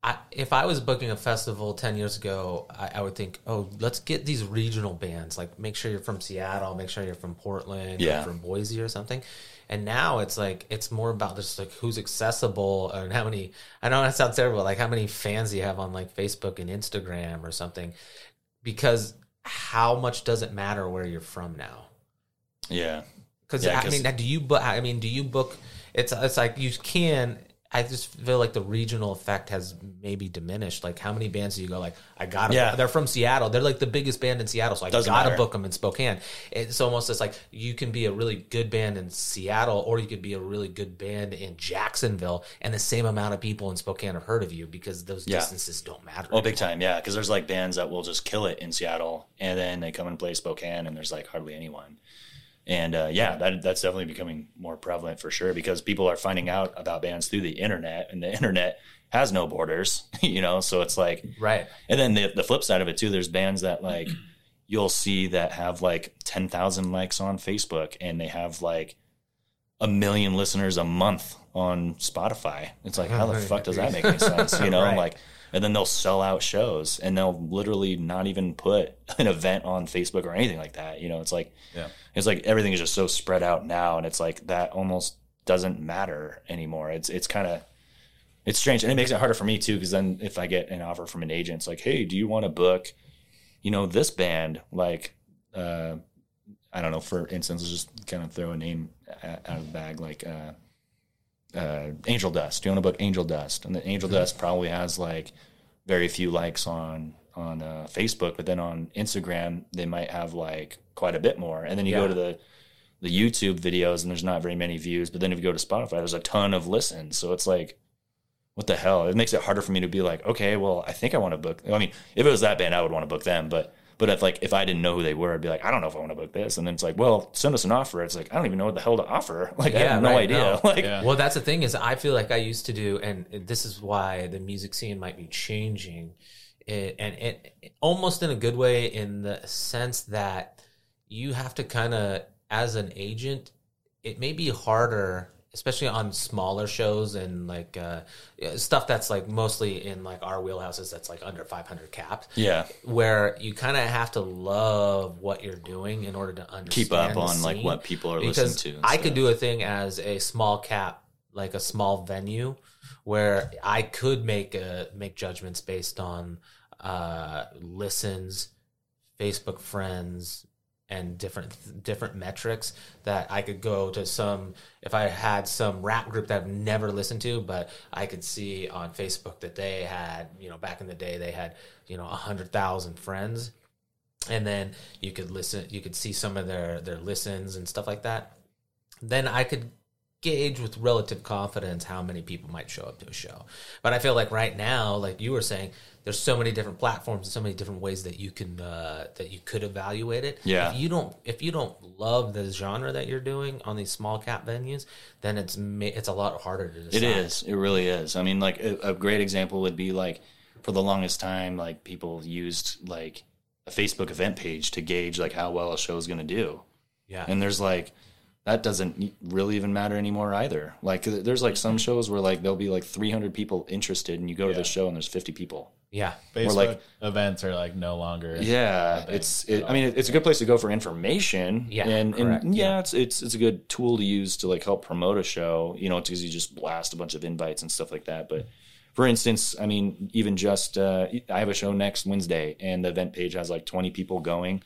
I, if I was booking a festival ten years ago, I, I would think, oh, let's get these regional bands. Like, make sure you're from Seattle, make sure you're from Portland, yeah. or from Boise or something. And now it's like, it's more about just like who's accessible and how many, I know that sounds terrible, like how many fans you have on like Facebook and Instagram or something, because how much does it matter where you're from now? Yeah. Cause yeah, I cause... mean, do you book, I mean, do you book, it's, it's like you can, I just feel like the regional effect has maybe diminished. Like how many bands do you go like, I got them. Yeah. They're from Seattle. They're like the biggest band in Seattle, so I Doesn't gotta matter. book them in Spokane. It's almost just like you can be a really good band in Seattle, or you could be a really good band in Jacksonville, and the same amount of people in Spokane have heard of you because those yeah. distances don't matter. Well, anymore. Big time, yeah. Because there's like bands that will just kill it in Seattle, and then they come and play Spokane, and there's like hardly anyone. And, uh, yeah, that, that's definitely becoming more prevalent for sure, because people are finding out about bands through the internet, and the internet has no borders, you know? So it's like, right. And then the, the flip side of it too, there's bands that like, you'll see that have like ten thousand likes on Facebook, and they have like a million listeners a month on Spotify. It's like, how the fuck does that make any sense? You know, right. like, and then they'll sell out shows, and they'll literally not even put an event on Facebook or anything like that. You know, it's like, yeah. It's like everything is just so spread out now, and it's like that almost doesn't matter anymore. It's it's kind of it's strange, and it makes it harder for me too, because then if I get an offer from an agent, it's like, hey, do you want to book, you know, this band? Like, uh, I don't know, for instance, let's just kind of throw a name out of the bag, like uh, uh, Angel Dust. Do you want to book Angel Dust? And the Angel mm-hmm. Dust probably has like very few likes on on uh, Facebook, but then on Instagram they might have like quite a bit more. And then you yeah. go to the the YouTube videos, and there's not very many views, but then if you go to Spotify, there's a ton of listens. So it's like, what the hell? It makes it harder for me to be like, okay, well, I think I want to book. I mean, if it was that band, I would want to book them, but but if like if I didn't know who they were, I'd be like, I don't know if I want to book this. And then it's like, well, send us an offer. It's like, I don't even know what the hell to offer. Like, yeah, I have no right, idea. No. Like, yeah. Well, that's the thing is, I feel like I used to do, and this is why the music scene might be changing, it, and it, it almost in a good way, in the sense that you have to kind of, as an agent, it may be harder, especially on smaller shows and like uh, stuff that's like mostly in like our wheelhouses, that's like under five hundred cap. Yeah. Where you kind of have to love what you're doing in order to understand. Keep up on like what people are listening to. I could do a thing as a small cap, like a small venue, where I could make a, make judgments based on uh, listens, Facebook friends, and different different metrics that I could go to some, if I had some rap group that I've never listened to, but I could see on Facebook that they had, you know, back in the day they had, you know, one hundred thousand friends. And then you could listen, you could see some of their, their listens and stuff like that. Then I could gauge with relative confidence how many people might show up to a show. But I feel like right now, like you were saying, there's so many different platforms and so many different ways that you can uh, that you could evaluate it. Yeah. If you don't if you don't love the genre that you're doing on these small cap venues, then it's it's a lot harder to decide. It is. It really is. I mean, like a, a great example would be like for the longest time, like people used like a Facebook event page to gauge like how well a show is going to do. Yeah. And there's like, that doesn't really even matter anymore either. Like there's like some shows where like there'll be like three hundred people interested and you go yeah. to the show and there's fifty people. Yeah. Or like events are like no longer. Yeah. It's, it, I mean, it's a good place to go for information. Yeah. And, and yeah, yeah, it's, it's, it's a good tool to use to like help promote a show, you know, because you just blast a bunch of invites and stuff like that. But for instance, I mean, even just, uh, I have a show next Wednesday and the event page has like twenty people going.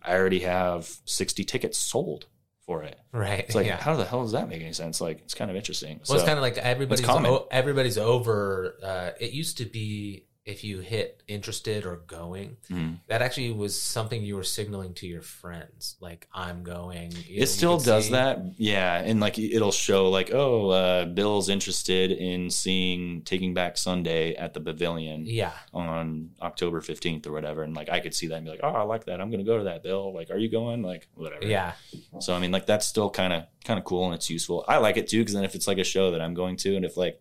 I already have sixty tickets sold for it. Right. It's like, yeah. how the hell does that make any sense? Like, it's kind of interesting. Well, so, it's kind of like everybody's o- everybody's over. Uh, it used to be if you hit interested or going, mm. that actually was something you were signaling to your friends. Like, I'm going. You it know, still does see. That. Yeah. And like, it'll show like, oh, uh, Bill's interested in seeing Taking Back Sunday at the Pavilion yeah. on October fifteenth or whatever. And like, I could see that and be like, oh, I like that. I'm going to go to that, Bill. Like, are you going? Like, whatever. Yeah. So, I mean, like, that's still kind of, kind of cool and it's useful. I like it too. Cause then if it's like a show that I'm going to, and if like,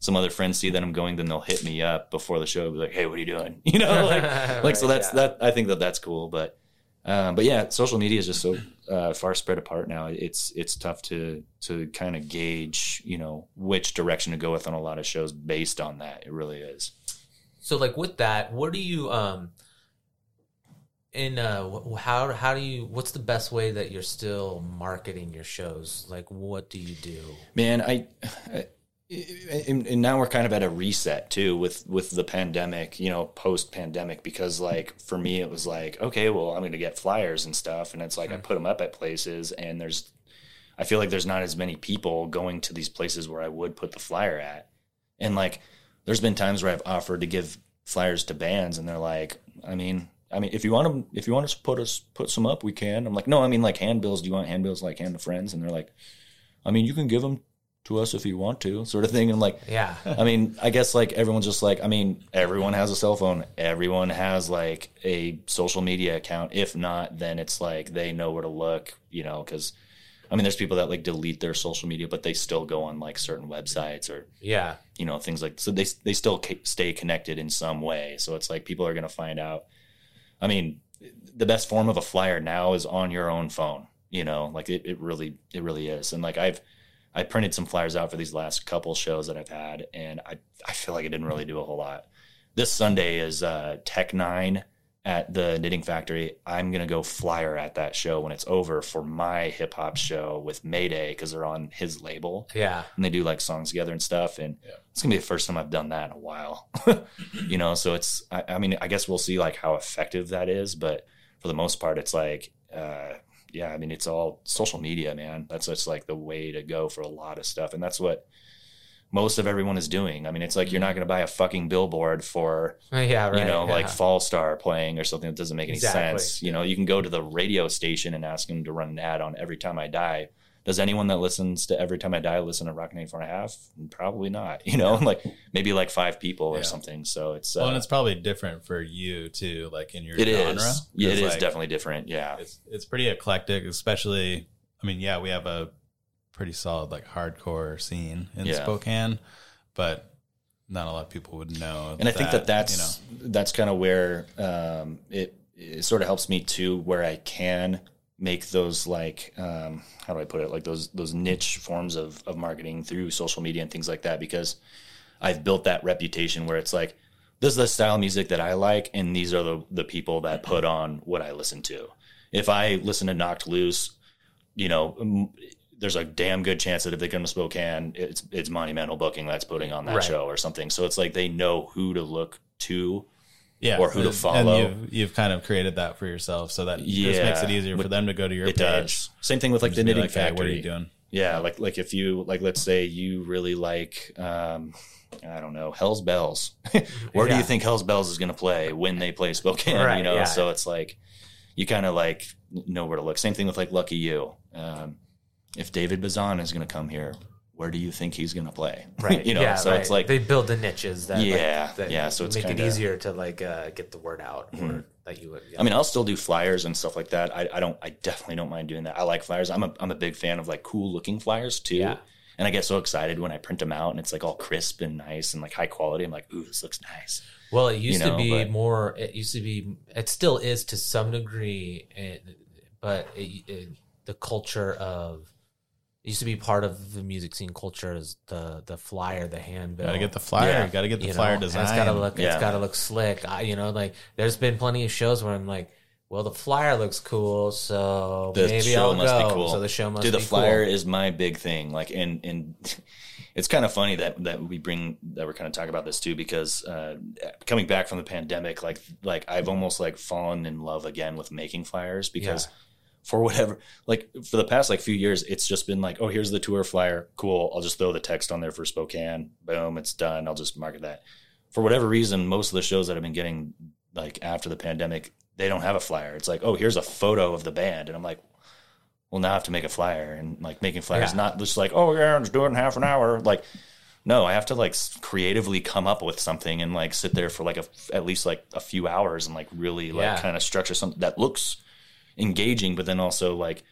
some other friends see that I'm going, then they'll hit me up before the show. Be like, hey, what are you doing? You know, like, right, like so that's, yeah. that, I think that that's cool. But, um, but yeah, social media is just so uh, far spread apart now. It's, it's tough to, to kind of gauge, you know, which direction to go with on a lot of shows based on that. It really is. So like with that, what do you, um, in, uh, how, how do you, what's the best way that you're still marketing your shows? Like, what do you do? Man, I, I And, and now we're kind of at a reset too with, with the pandemic, you know, post pandemic, because like, for me, it was like, okay, well, I'm going to get flyers and stuff. And it's like, mm. I put them up at places and there's, I feel like there's not as many people going to these places where I would put the flyer at. And like, there's been times where I've offered to give flyers to bands and they're like, I mean, I mean, if you want them, if you want us to put us, put some up, we can. I'm like, no, I mean like handbills. Do you want handbills? Like hand to friends. And they're like, I mean, you can give them to us if you want to, sort of thing. And like, yeah, I mean, I guess like everyone's just like, I mean, everyone has a cell phone. Everyone has like a social media account. If not, then it's like, they know where to look, you know, cause I mean, there's people that like delete their social media, but they still go on like certain websites or, yeah, you know, things like, so they, they still stay connected in some way. So it's like, people are going to find out. I mean, the best form of a flyer now is on your own phone, you know, like it, it really, it really is. And like, I've, I printed some flyers out for these last couple shows that I've had, and I, I feel like I didn't really do a whole lot. This Sunday is uh, Tech Nine at the Knitting Factory. I'm going to go flyer at that show when it's over for my hip-hop show with Mayday because they're on his label. Yeah. And they do, like, songs together and stuff, and yeah. it's going to be the first time I've done that in a while. You know, so it's I, – I mean, I guess we'll see, like, how effective that is, but for the most part, it's like uh, – yeah, I mean, it's all social media, man. That's just like the way to go for a lot of stuff. And that's what most of everyone is doing. I mean, it's like, you're not going to buy a fucking billboard for, yeah, right, you know, yeah. like Fall Star playing or something that doesn't make any exactly. sense. You know, you can go to the radio station and ask them to run an ad on Every Time I Die. Does anyone that listens to Every Time I Die listen to Rock ninety-four and a half? Probably not, you know, yeah. like maybe like five people yeah. or something. So it's, well, uh, and it's probably different for you too, like in your it genre. Is. Yeah, it like, is definitely different. Yeah. It's, it's pretty eclectic, especially, I mean, yeah, we have a pretty solid like hardcore scene in yeah. Spokane, but not a lot of people would know. And that, I think that that's, you know, that's kind of where um, it, it sort of helps me too, where I can make those like, um, how do I put it? Like those, those niche forms of, of marketing through social media and things like that, because I've built that reputation where it's like, this is the style of music that I like. And these are the, the people that put on what I listen to. If I listen to Knocked Loose, you know, there's a damn good chance that if they come to Spokane, it's, it's Monumental Booking that's putting on that right. show or something. So it's like, they know who to look to. Yeah, or who to follow. And you've, you've kind of created that for yourself, so that yeah, just makes it easier for them to go to your it page. Does. Same thing with like the Knitting like, Factory. Hey, what are you doing? Yeah, like like if you like, let's say you really like, um, I don't know, Hell's Bells. Where yeah. do you think Hell's Bells is going to play when they play Spokane? Right, you know, yeah. so it's like you kind of like know where to look. Same thing with like Lucky You. Um, if David Bazan is going to come here, where do you think he's going to play? Right. you know, yeah, so right. it's like they build the niches that, yeah, like, that yeah, so it's make kinda, it easier to like uh, get the word out. Mm-hmm. Or that you would, you know. I mean, I'll still do flyers and stuff like that. I, I don't. I definitely don't mind doing that. I like flyers. I'm a I'm a big fan of like cool looking flyers too. Yeah. And I get so excited when I print them out and it's like all crisp and nice and like high quality. I'm like, ooh, this looks nice. Well, it used you know, to be but, more. It used to be. It still is to some degree, it, but it, it, the culture of. It used to be part of the music scene culture is the the flyer, the handbill. Gotta get the flyer. Yeah. Gotta get the you flyer know? design. And it's gotta look. Yeah. It's gotta look slick. I, you know, like there's been plenty of shows where I'm like, well, the flyer looks cool, so the maybe show I'll must go. Be cool. So the show must Dude, be cool. Dude, the flyer cool. is my big thing. Like, and and it's kind of funny that that we bring that we're kind of talking about this too, because uh, coming back from the pandemic, like like I've almost like fallen in love again with making flyers because. Yeah. For whatever, like for the past like few years, it's just been like, oh, here's the tour flyer. Cool. I'll just throw the text on there for Spokane. Boom. It's done. I'll just market that. For whatever reason, most of the shows that I've been getting like after the pandemic, they don't have a flyer. It's like, oh, here's a photo of the band. And I'm like, well, now I have to make a flyer. And like making flyers, yeah. not just like, oh, yeah, I'm just doing half an hour. Like, no, I have to like creatively come up with something and like sit there for like a, at least like a few hours and like really like yeah. kind of structure something that looks engaging, but then also like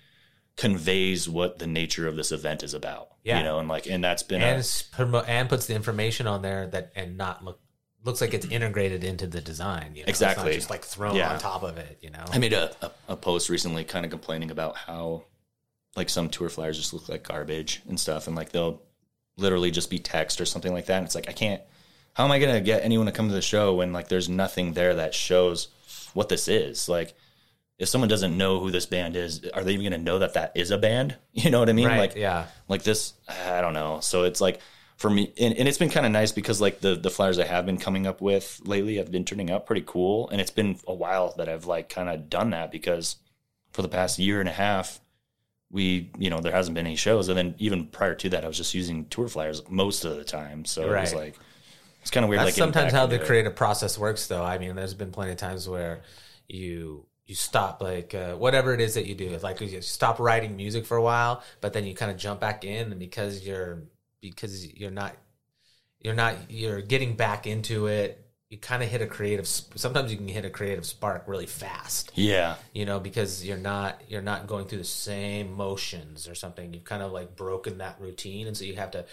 conveys what the nature of this event is about. Yeah. You know, and like, and that's been and, a, promo- and puts the information on there that and not look looks like it's integrated into the design. You know? Exactly, it's not just like thrown yeah. on top of it. You know, I made a, a a post recently, kind of complaining about how like some tour flyers just look like garbage and stuff, and like they'll literally just be text or something like that. And it's like I can't. How am I gonna get anyone to come to the show when like there's nothing there that shows what this is like? If someone doesn't know who this band is, are they even going to know that that is a band? You know what I mean? Right, like, yeah. Like this, I don't know. So it's like for me, and, and it's been kind of nice because like the, the flyers I have been coming up with lately have been turning out pretty cool. And it's been a while that I've like kind of done that because for the past year and a half, we, you know, there hasn't been any shows. And then even prior to that, I was just using tour flyers most of the time. So right. it was like, it's kind of weird. That's like sometimes how the creative process works though. I mean, there's been plenty of times where you... You stop, like, uh, whatever it is that you do. Like, you stop writing music for a while, but then you kind of jump back in, and because you're, because you're not, you're not, you're getting back into it, you kind of hit a creative, sometimes you can hit a creative spark really fast. Yeah. You know, because you're not, you're not going through the same motions or something. You've kind of, like, broken that routine, and so you have to,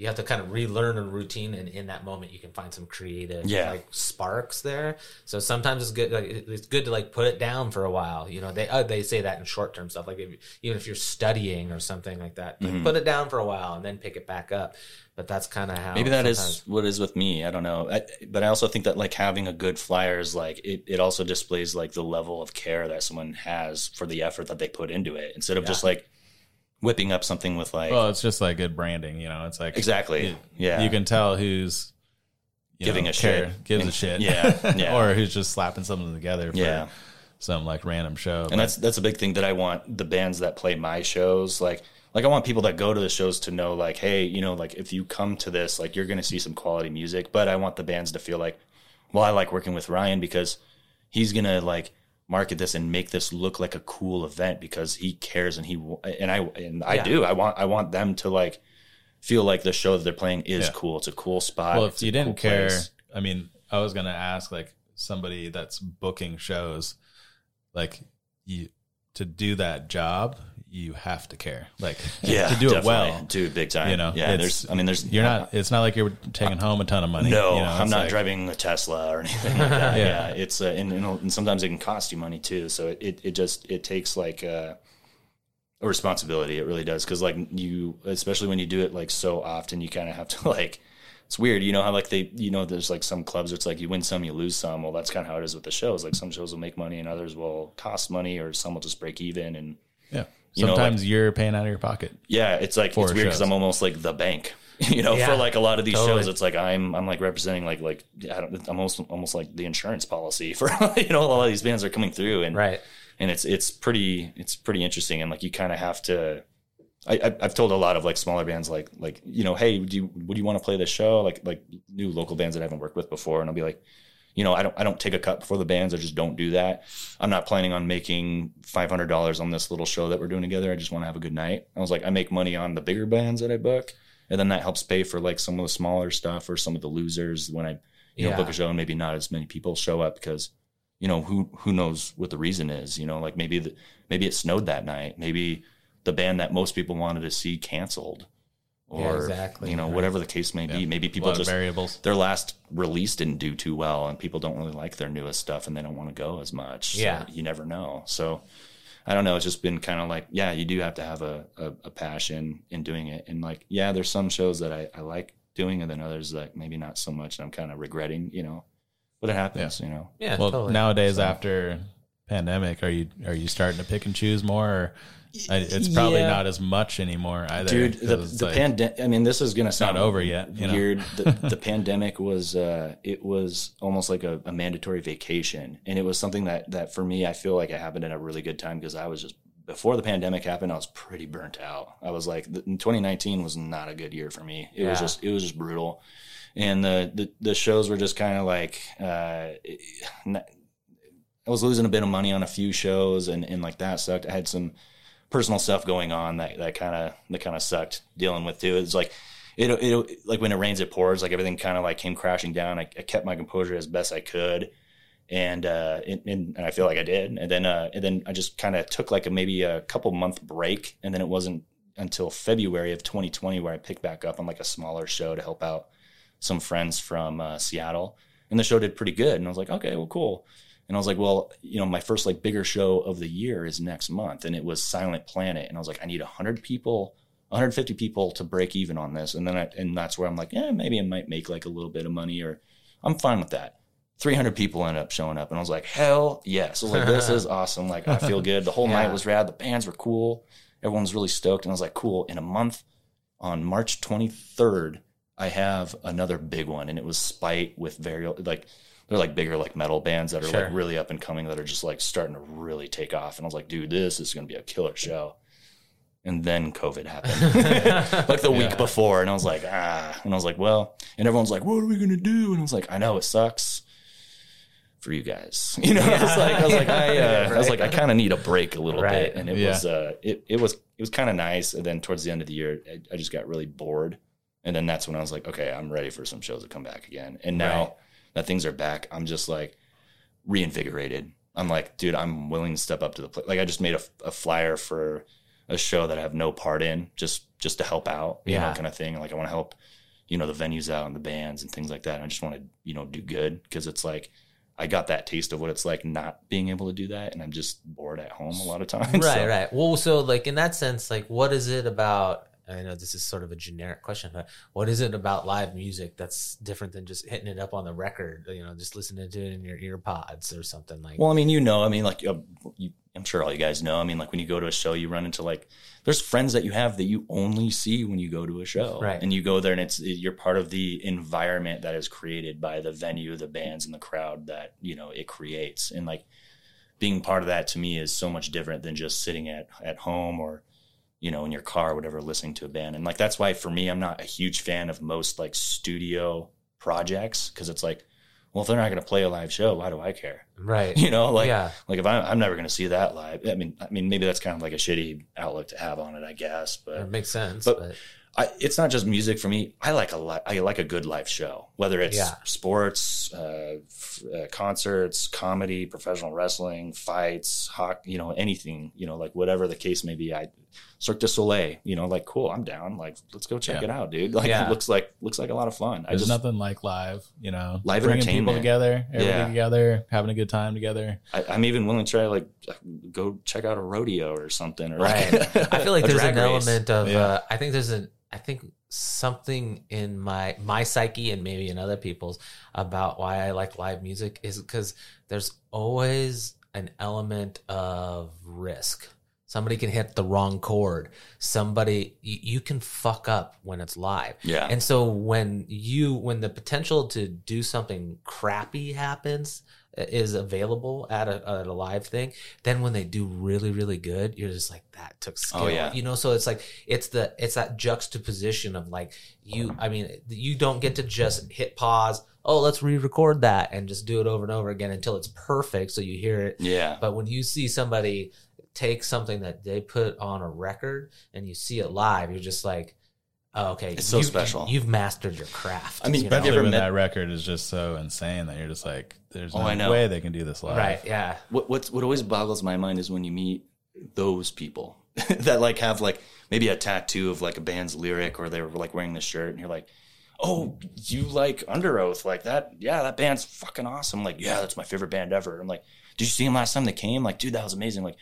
you have to kind of relearn a routine, and in that moment you can find some creative yeah. like sparks there. So sometimes it's good, like, it's good to like put it down for a while. You know, they uh, they say that in short term stuff, like if, even if you're studying or something like that, like mm-hmm. put it down for a while and then pick it back up. But that's kind of how maybe that sometimes... is what is with me. I don't know, I, but I also think that like having a good flyer is like it. It also displays like the level of care that someone has for the effort that they put into it, instead of yeah. just like. Whipping up something with like... Well, it's just like good branding, you know? It's like... Exactly, you, yeah. You can tell who's... Giving know, a care, shit. Gives a shit. Yeah, yeah. Or who's just slapping something together for yeah. some like random show. And but, that's that's a big thing that I want the bands that play my shows. Like, like I want people that go to the shows to know like, hey, you know, like if you come to this, like you're going to see some quality music. But I want the bands to feel like, well, I like working with Ryan because he's going to like... market this and make this look like a cool event because he cares and he and I and I yeah. do I want I want them to like feel like the show that they're playing is yeah. cool. It's a cool spot. Well, if you didn't cool care, place. I mean, I was gonna ask like somebody that's booking shows, like you to do that job, you have to care. Like yeah, to do definitely. It well, dude, big time. You know, yeah. There's I mean, there's you're uh, not. It's not like you're taking uh, home a ton of money. No, you know, I'm not like, driving a Tesla or anything like that. yeah. yeah, it's uh, and, and, and sometimes it can cost you money too. So it it, it just it takes like uh, a responsibility. It really does because like you, especially when you do it like so often, you kind of have to like. It's weird, you know how like they, you know, there's like some clubs where it's like you win some, you lose some. Well, that's kind of how it is with the shows. Like some shows will make money and others will cost money, or some will just break even and. Yeah. You Sometimes know, like, you're paying out of your pocket. Yeah, it's like it's weird because I'm almost like the bank, you know. Yeah, for like a lot of these totally. Shows, it's like I'm I'm like representing like like I don't, I'm almost almost like the insurance policy for you know a lot of these bands are coming through and right and it's it's pretty it's pretty interesting and like you kind of have to. I I've told a lot of like smaller bands like like you know hey do you, would you want to play this show like like new local bands that I haven't worked with before and I'll be like. You know, I don't I don't take a cut before the bands. I just don't do that. I'm not planning on making five hundred dollars on this little show that we're doing together. I just want to have a good night. I was like, I make money on the bigger bands that I book. And then that helps pay for like some of the smaller stuff or some of the losers when I, you yeah. know, book a show and maybe not as many people show up because, you know, who, who knows what the reason is, you know, like maybe, the, maybe it snowed that night. Maybe the band that most people wanted to see canceled or, yeah, exactly. you know, right. whatever the case may yeah. be, maybe people just, variables. Their last release didn't do too well and people don't really like their newest stuff and they don't want to go as much. Yeah. So you never know. So I don't know. It's just been kind of like, yeah, you do have to have a, a, a passion in doing it. And like, yeah, there's some shows that I, I like doing and then others that maybe not so much. And I'm kind of regretting, you know, but it happens, yeah. you know? Yeah. Well, totally. Nowadays so, after pandemic, are you, are you starting to pick and choose more? Or I, it's probably yeah. not as much anymore either. Dude, the, the like, pandemic, I mean, this is going to sound not over yet. You weird. Know? the, the pandemic was, uh, it was almost like a, a mandatory vacation. And it was something that, that for me, I feel like it happened at a really good time because I was just, before the pandemic happened, I was pretty burnt out. I was like, the, twenty nineteen was not a good year for me. It yeah. was just, it was just brutal. And the, the, the shows were just kind of like, uh, not, I was losing a bit of money on a few shows and, and like that sucked. I had some personal stuff going on that that kind of that kind of sucked dealing with too. It's like it it like when it rains it pours. Like everything kind of like came crashing down. I, I kept my composure as best I could, and uh and, and I feel like I did. And then uh and then I just kind of took like a maybe a couple month break. And then it wasn't until February of twenty twenty where I picked back up on like a smaller show to help out some friends from uh, Seattle. And the show did pretty good. And I was like, okay, well, cool. And I was like, well, you know, my first like bigger show of the year is next month. And it was Silent Planet. And I was like, I need one hundred people, one hundred fifty people to break even on this. And then I, and that's where I'm like, yeah, maybe I might make like a little bit of money or I'm fine with that. three hundred people ended up showing up. And I was like, hell yes. I was like, this is awesome. Like, I feel good. The whole yeah. night was rad. The bands were cool. Everyone was really stoked. And I was like, cool. In a month on March twenty-third, I have another big one. And it was Spite with very like, they're like bigger, like metal bands that are sure. like really up and coming that are just like starting to really take off. And I was like, dude, this is going to be a killer show. And then COVID happened like the yeah. week before. And I was like, ah, and I was like, well, and everyone's like, what are we going to do? And I was like, I know it sucks for you guys. You know, yeah. I was like, I was like, I, uh, yeah, right. I was like, I kind of need a break a little right. bit. And it yeah. was, uh, it, it was, it was kind of nice. And then towards the end of the year, I, I just got really bored. And then that's when I was like, okay, I'm ready for some shows to come back again. And now right. that things are back, I'm just like reinvigorated. I'm like, dude, I'm willing to step up to the plate. Like I just made a, a flyer for a show that I have no part in, just just to help out, you yeah. know, kind of thing. Like I want to help, you know, the venues out and the bands and things like that. And I just want to, you know, do good because it's like I got that taste of what it's like not being able to do that, and I'm just bored at home a lot of times. Right, so. right. Well, so like in that sense, like what is it about? I know this is sort of a generic question, but what is it about live music that's different than just hitting it up on the record, you know, just listening to it in your ear pods or something like that? Well, I mean, you know, I mean, like, uh, you, I'm sure all you guys know. I mean, like when you go to a show, you run into like, there's friends that you have that you only see when you go to a show. Right. And you go there and it's, you're part of the environment that is created by the venue, the bands and the crowd that, you know, it creates. And like being part of that to me is so much different than just sitting at, at home or, you know, in your car or whatever, listening to a band. And like, that's why for me, I'm not a huge fan of most like studio projects. Cause it's like, well, if they're not going to play a live show, why do I care? Right. You know, like, yeah. like if I'm, I'm never going to see that live, I mean, I mean, maybe that's kind of like a shitty outlook to have on it, I guess, but it makes sense. But, but... I, it's not just music for me. I like a li- I like a good live show, whether it's yeah. sports, uh, f- uh, concerts, comedy, professional wrestling, fights, hockey, you know, anything, you know, like whatever the case may be. I Cirque du Soleil, you know, like, cool, I'm down. Like, let's go check yeah. it out, dude. Like, yeah. it looks like, looks like a lot of fun. There's I just, nothing like live, you know, live bringing entertainment. People together, everybody yeah. together, having a good time together. I, I'm even willing to try to, like, go check out a rodeo or something. Or right. Like, I feel like there's an race. element of, yeah. uh, I think there's an, I think something in my my psyche and maybe in other people's about why I like live music is because there's always an element of risk. Somebody can hit the wrong chord. Somebody, you, you can fuck up when it's live. Yeah. And so when you, when the potential to do something crappy happens is available at a, at a live thing, then when they do really, really good, you're just like, that took skill. Oh, yeah. You know, so it's like, it's the, it's that juxtaposition of like you, I mean, you don't get to just hit pause. Oh, let's re-record that and just do it over and over again until it's perfect. So you hear it. Yeah. But when you see somebody take something that they put on a record and you see it live, you're just like, Oh, okay. It's so you, special. You've mastered your craft. I mean, you know? Ever met... that record is just so insane that you're just like, there's oh, no way they can do this live. Right, yeah. What, what's, what always boggles my mind is when you meet those people that like have like maybe a tattoo of like a band's lyric, or they were like wearing the shirt and you're like, oh, you like Under Oath like that? Yeah, that band's fucking awesome. I'm like, yeah, that's my favorite band ever. I'm like, did you see them last time they came? Like, dude, that was amazing. I'm like,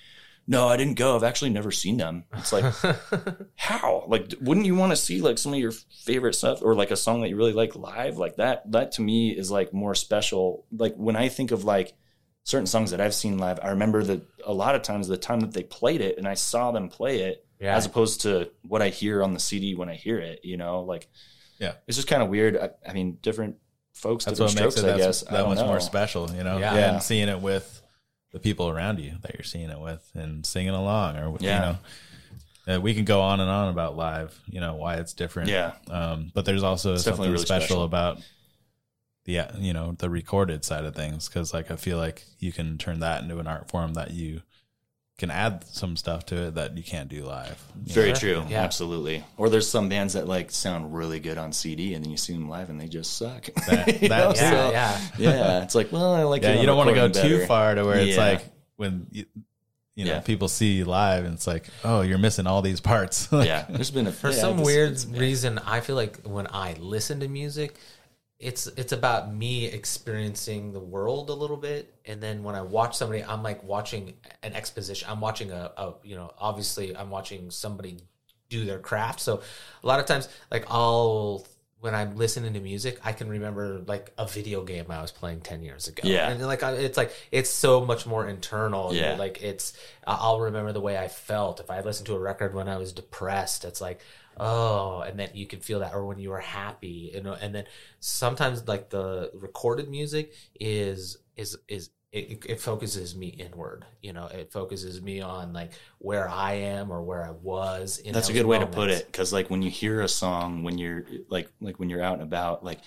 no, I didn't go. I've actually never seen them. It's like, how? Like, wouldn't you want to see like some of your favorite stuff or like a song that you really like live? Like that, that to me is like more special. Like when I think of like certain songs that I've seen live, I remember that a lot of times the time that they played it and I saw them play it, yeah, as opposed to what I hear on the C D when I hear it, you know, like, yeah, it's just kind of weird. I, I mean, different folks, that's different strokes, I guess. That much know. More special, you know, yeah. Yeah. And seeing it with the people around you that you're seeing it with and singing along, or yeah. you know, uh, we can go on and on about live, you know, why it's different. Yeah, um, but there's also it's something really special, special about the, you know, the recorded side of things, because like I feel like you can turn that into an art form that you can add some stuff to it that you can't do live. Very know? True, yeah. Absolutely. Or there's some bands that like sound really good on C D, and then you see them live and they just suck. That, that, yeah, so, yeah, yeah. It's like, well, I like. Yeah, you don't want to go better. Too far to where it's yeah. like when you, you know yeah. people see you live and it's like, oh, you're missing all these parts. Like, yeah, there's been a for yeah, some weird yeah. reason. I feel like when I listen to music, it's it's about me experiencing the world a little bit, and then when I watch somebody, I'm like watching an exposition. I'm watching a, a you know, obviously I'm watching somebody do their craft. So a lot of times, like I'll when I'm listening to music, I can remember like a video game I was playing ten years ago. Yeah, and like it's like it's so much more internal. Yeah, you know, like it's I'll remember the way I felt if I listened to a record when I was depressed. It's like, oh, and then you can feel that, or when you were happy, you know. And then sometimes like the recorded music is is is it, it focuses me inward, you know. It focuses me on like where I am or where I was in that's a good moments. Way to put it, because like when you hear a song when you're like like when you're out and about, like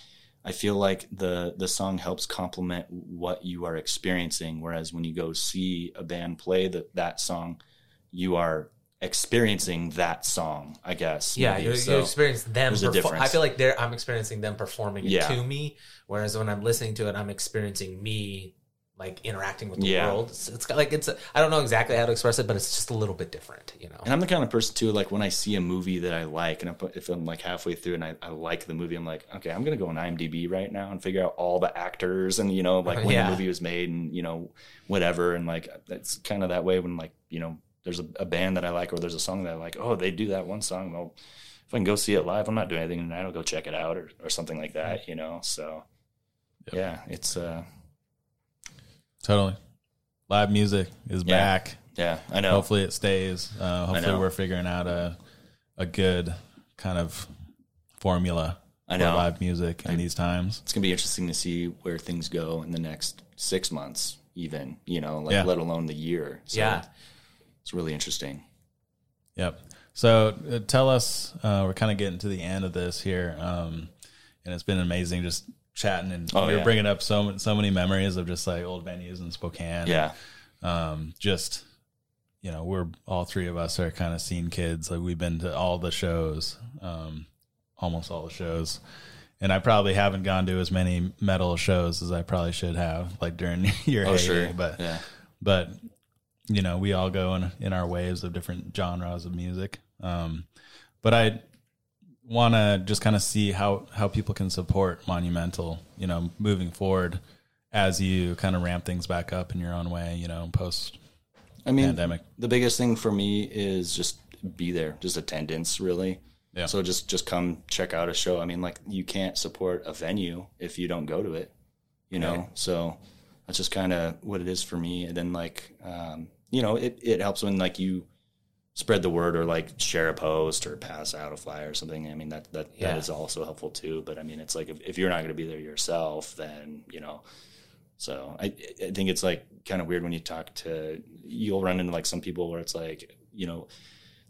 I feel like the the song helps complement what you are experiencing, whereas when you go see a band play that that song, you are experiencing that song, I guess. Yeah, you so experience them. There's perfor- a difference. I feel like they're, I'm experiencing them performing it yeah. to me, whereas when I'm listening to it, I'm experiencing me like interacting with the yeah. world. It's, it's like it's. A, I don't know exactly how to express it, but it's just a little bit different, you know. And I'm the kind of person too. Like when I see a movie that I like, and I put, if I'm like halfway through and I, I like the movie, I'm like, okay, I'm gonna go on I M D B right now and figure out all the actors and you know like when yeah. the movie was made and you know whatever. And like it's kind of that way when like you know. There's a, a band that I like, or there's a song that I like. Oh, they do that one song. Well, if I can go see it live, I'm not doing anything tonight. I'll go check it out, or, or something like that, you know? So yep. yeah, it's uh totally live music is yeah. back. Yeah, I know. Hopefully it stays. Uh, hopefully we're figuring out a, a good kind of formula I know. For live music in I, these times. It's going to be interesting to see where things go in the next six months, even, you know, like yeah. let alone the year. So, yeah. It's really interesting. Yep. So uh, tell us, uh, we're kind of getting to the end of this here. Um, and it's been amazing just chatting and oh, you're yeah. bringing up so, so many memories of just like old venues in Spokane. Yeah. And, um, just, you know, we're all three of us are kind of scene kids. Like we've been to all the shows, um, almost all the shows. And I probably haven't gone to as many metal shows as I probably should have like during your oh, heyday, sure. but, yeah. but, you know, we all go in, in our waves of different genres of music. Um, but I want to just kind of see how, how people can support Monumental, you know, moving forward as you kind of ramp things back up in your own way, you know, post I mean, pandemic. The biggest thing for me is just be there, just attendance really. Yeah. So just, just come check out a show. I mean, like you can't support a venue if you don't go to it, you know? Right. So that's just kind of what it is for me. And then like, um, you know, it, it helps when like you spread the word or like share a post or pass out a flyer or something. I mean, that, that, yeah. that is also helpful too. But I mean, it's like, if, if you're not going to be there yourself, then, you know, so I, I think it's like kind of weird when you talk to, you'll run into like some people where it's like, you know,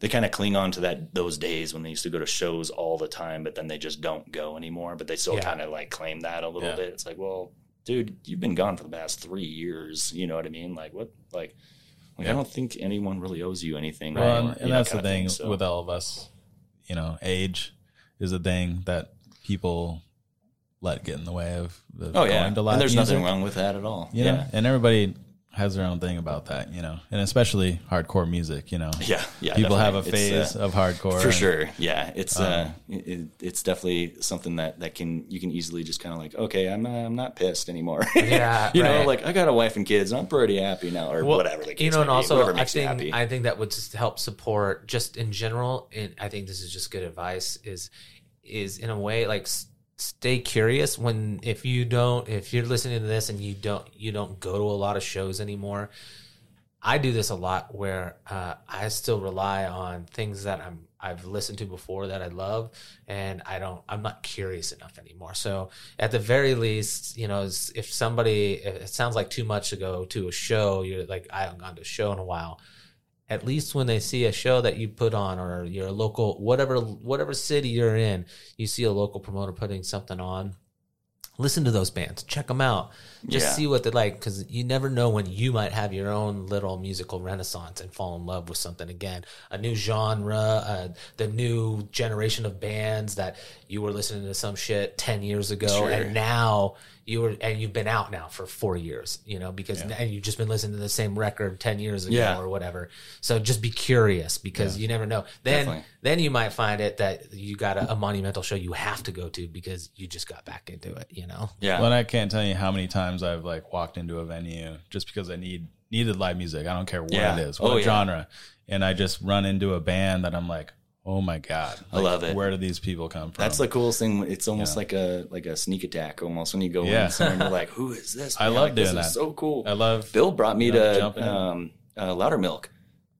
they kind of cling on to that, those days when they used to go to shows all the time, but then they just don't go anymore, but they still yeah. kind of like claim that a little yeah. bit. It's like, well, dude, you've been gone for the past three years. You know what I mean? Like what, like, Like, I don't think anyone really owes you anything. Well, and, and that's the thing so. With all of us, you know, age. is a thing that people let get in the way of the oh, yeah. going to live and there's music. Nothing wrong with that at all. You yeah. know? And everybody has their own thing about that, you know, and especially hardcore music, you know. Yeah. yeah People definitely. have a phase uh, of hardcore. For and, sure. Yeah. It's, um, uh, it, it's definitely something that, that can, you can easily just kind of like, okay, I'm, uh, I'm not pissed anymore. Yeah. you right. know, like I got a wife and kids. I'm pretty happy now or well, whatever. Like, you know, and also I think, I think that would just help support just in general. And I think this is just good advice is, is in a way like, stay curious when, if you don't, if you're listening to this and you don't, you don't go to a lot of shows anymore. I do this a lot where uh, I still rely on things that I'm, I've listened to before that I love and I don't, I'm not curious enough anymore. So at the very least, you know, if somebody, if it sounds like too much to go to a show, you're like, I haven't gone to a show in a while. At least when they see a show that you put on or your local, whatever whatever city you're in, you see a local promoter putting something on, listen to those bands. Check them out. Just yeah. see what they like because you never know when you might have your own little musical renaissance and fall in love with something again. A new genre, uh, the new generation of bands that you were listening to some shit ten years ago sure. and now you were, and you've been out now for four years, you know, because yeah. and you've just been listening to the same record ten years ago yeah. or whatever. So just be curious because yeah. you never know. Then Definitely. then you might find it that you got a, a monumental show you have to go to because you just got back into it, you know? Yeah. Well, I can't tell you how many times I've like walked into a venue just because I need needed live music. I don't care what yeah. it is, what oh, genre. Yeah. And I just run into a band that I'm like, oh my God. Like, I love it. Where do these people come from? That's the coolest thing. It's almost yeah. like a like a sneak attack almost when you go yeah. in somewhere and you're like, who is this? Man? I love like, doing this that. Is so cool. I love Bill brought me you know, to um, uh, Louder Milk.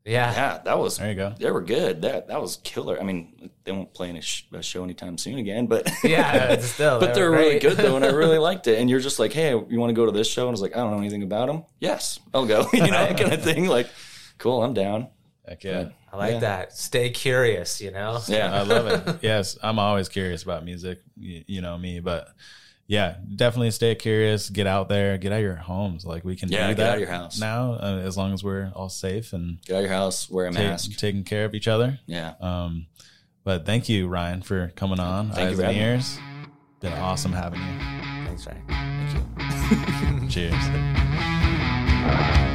Yeah. Yeah, that was, there you go. They were good. That that was killer. I mean, they won't play in a, sh- a show anytime soon again, but yeah, it's still, but they're really good though. And I really liked it. And you're just like, hey, you want to go to this show? And I was like, I don't know anything about them. Yes, I'll go. You know, kind of thing. Like, cool, I'm down. Heck yeah. But, I like yeah. that. Stay curious, you know? Yeah, I love it. Yes, I'm always curious about music, you, you know me, but yeah, definitely stay curious. Get out there. Get out of your homes. Like we can yeah, do that get out of your house. now uh, as long as we're all safe. And get out of your house, wear a take, mask. Taking care of each other. Yeah. Um, but thank you, Ryan, for coming on. Thank Eyes you and Ears. Me. Been awesome having you. Thanks, Ryan. Thank you. Cheers.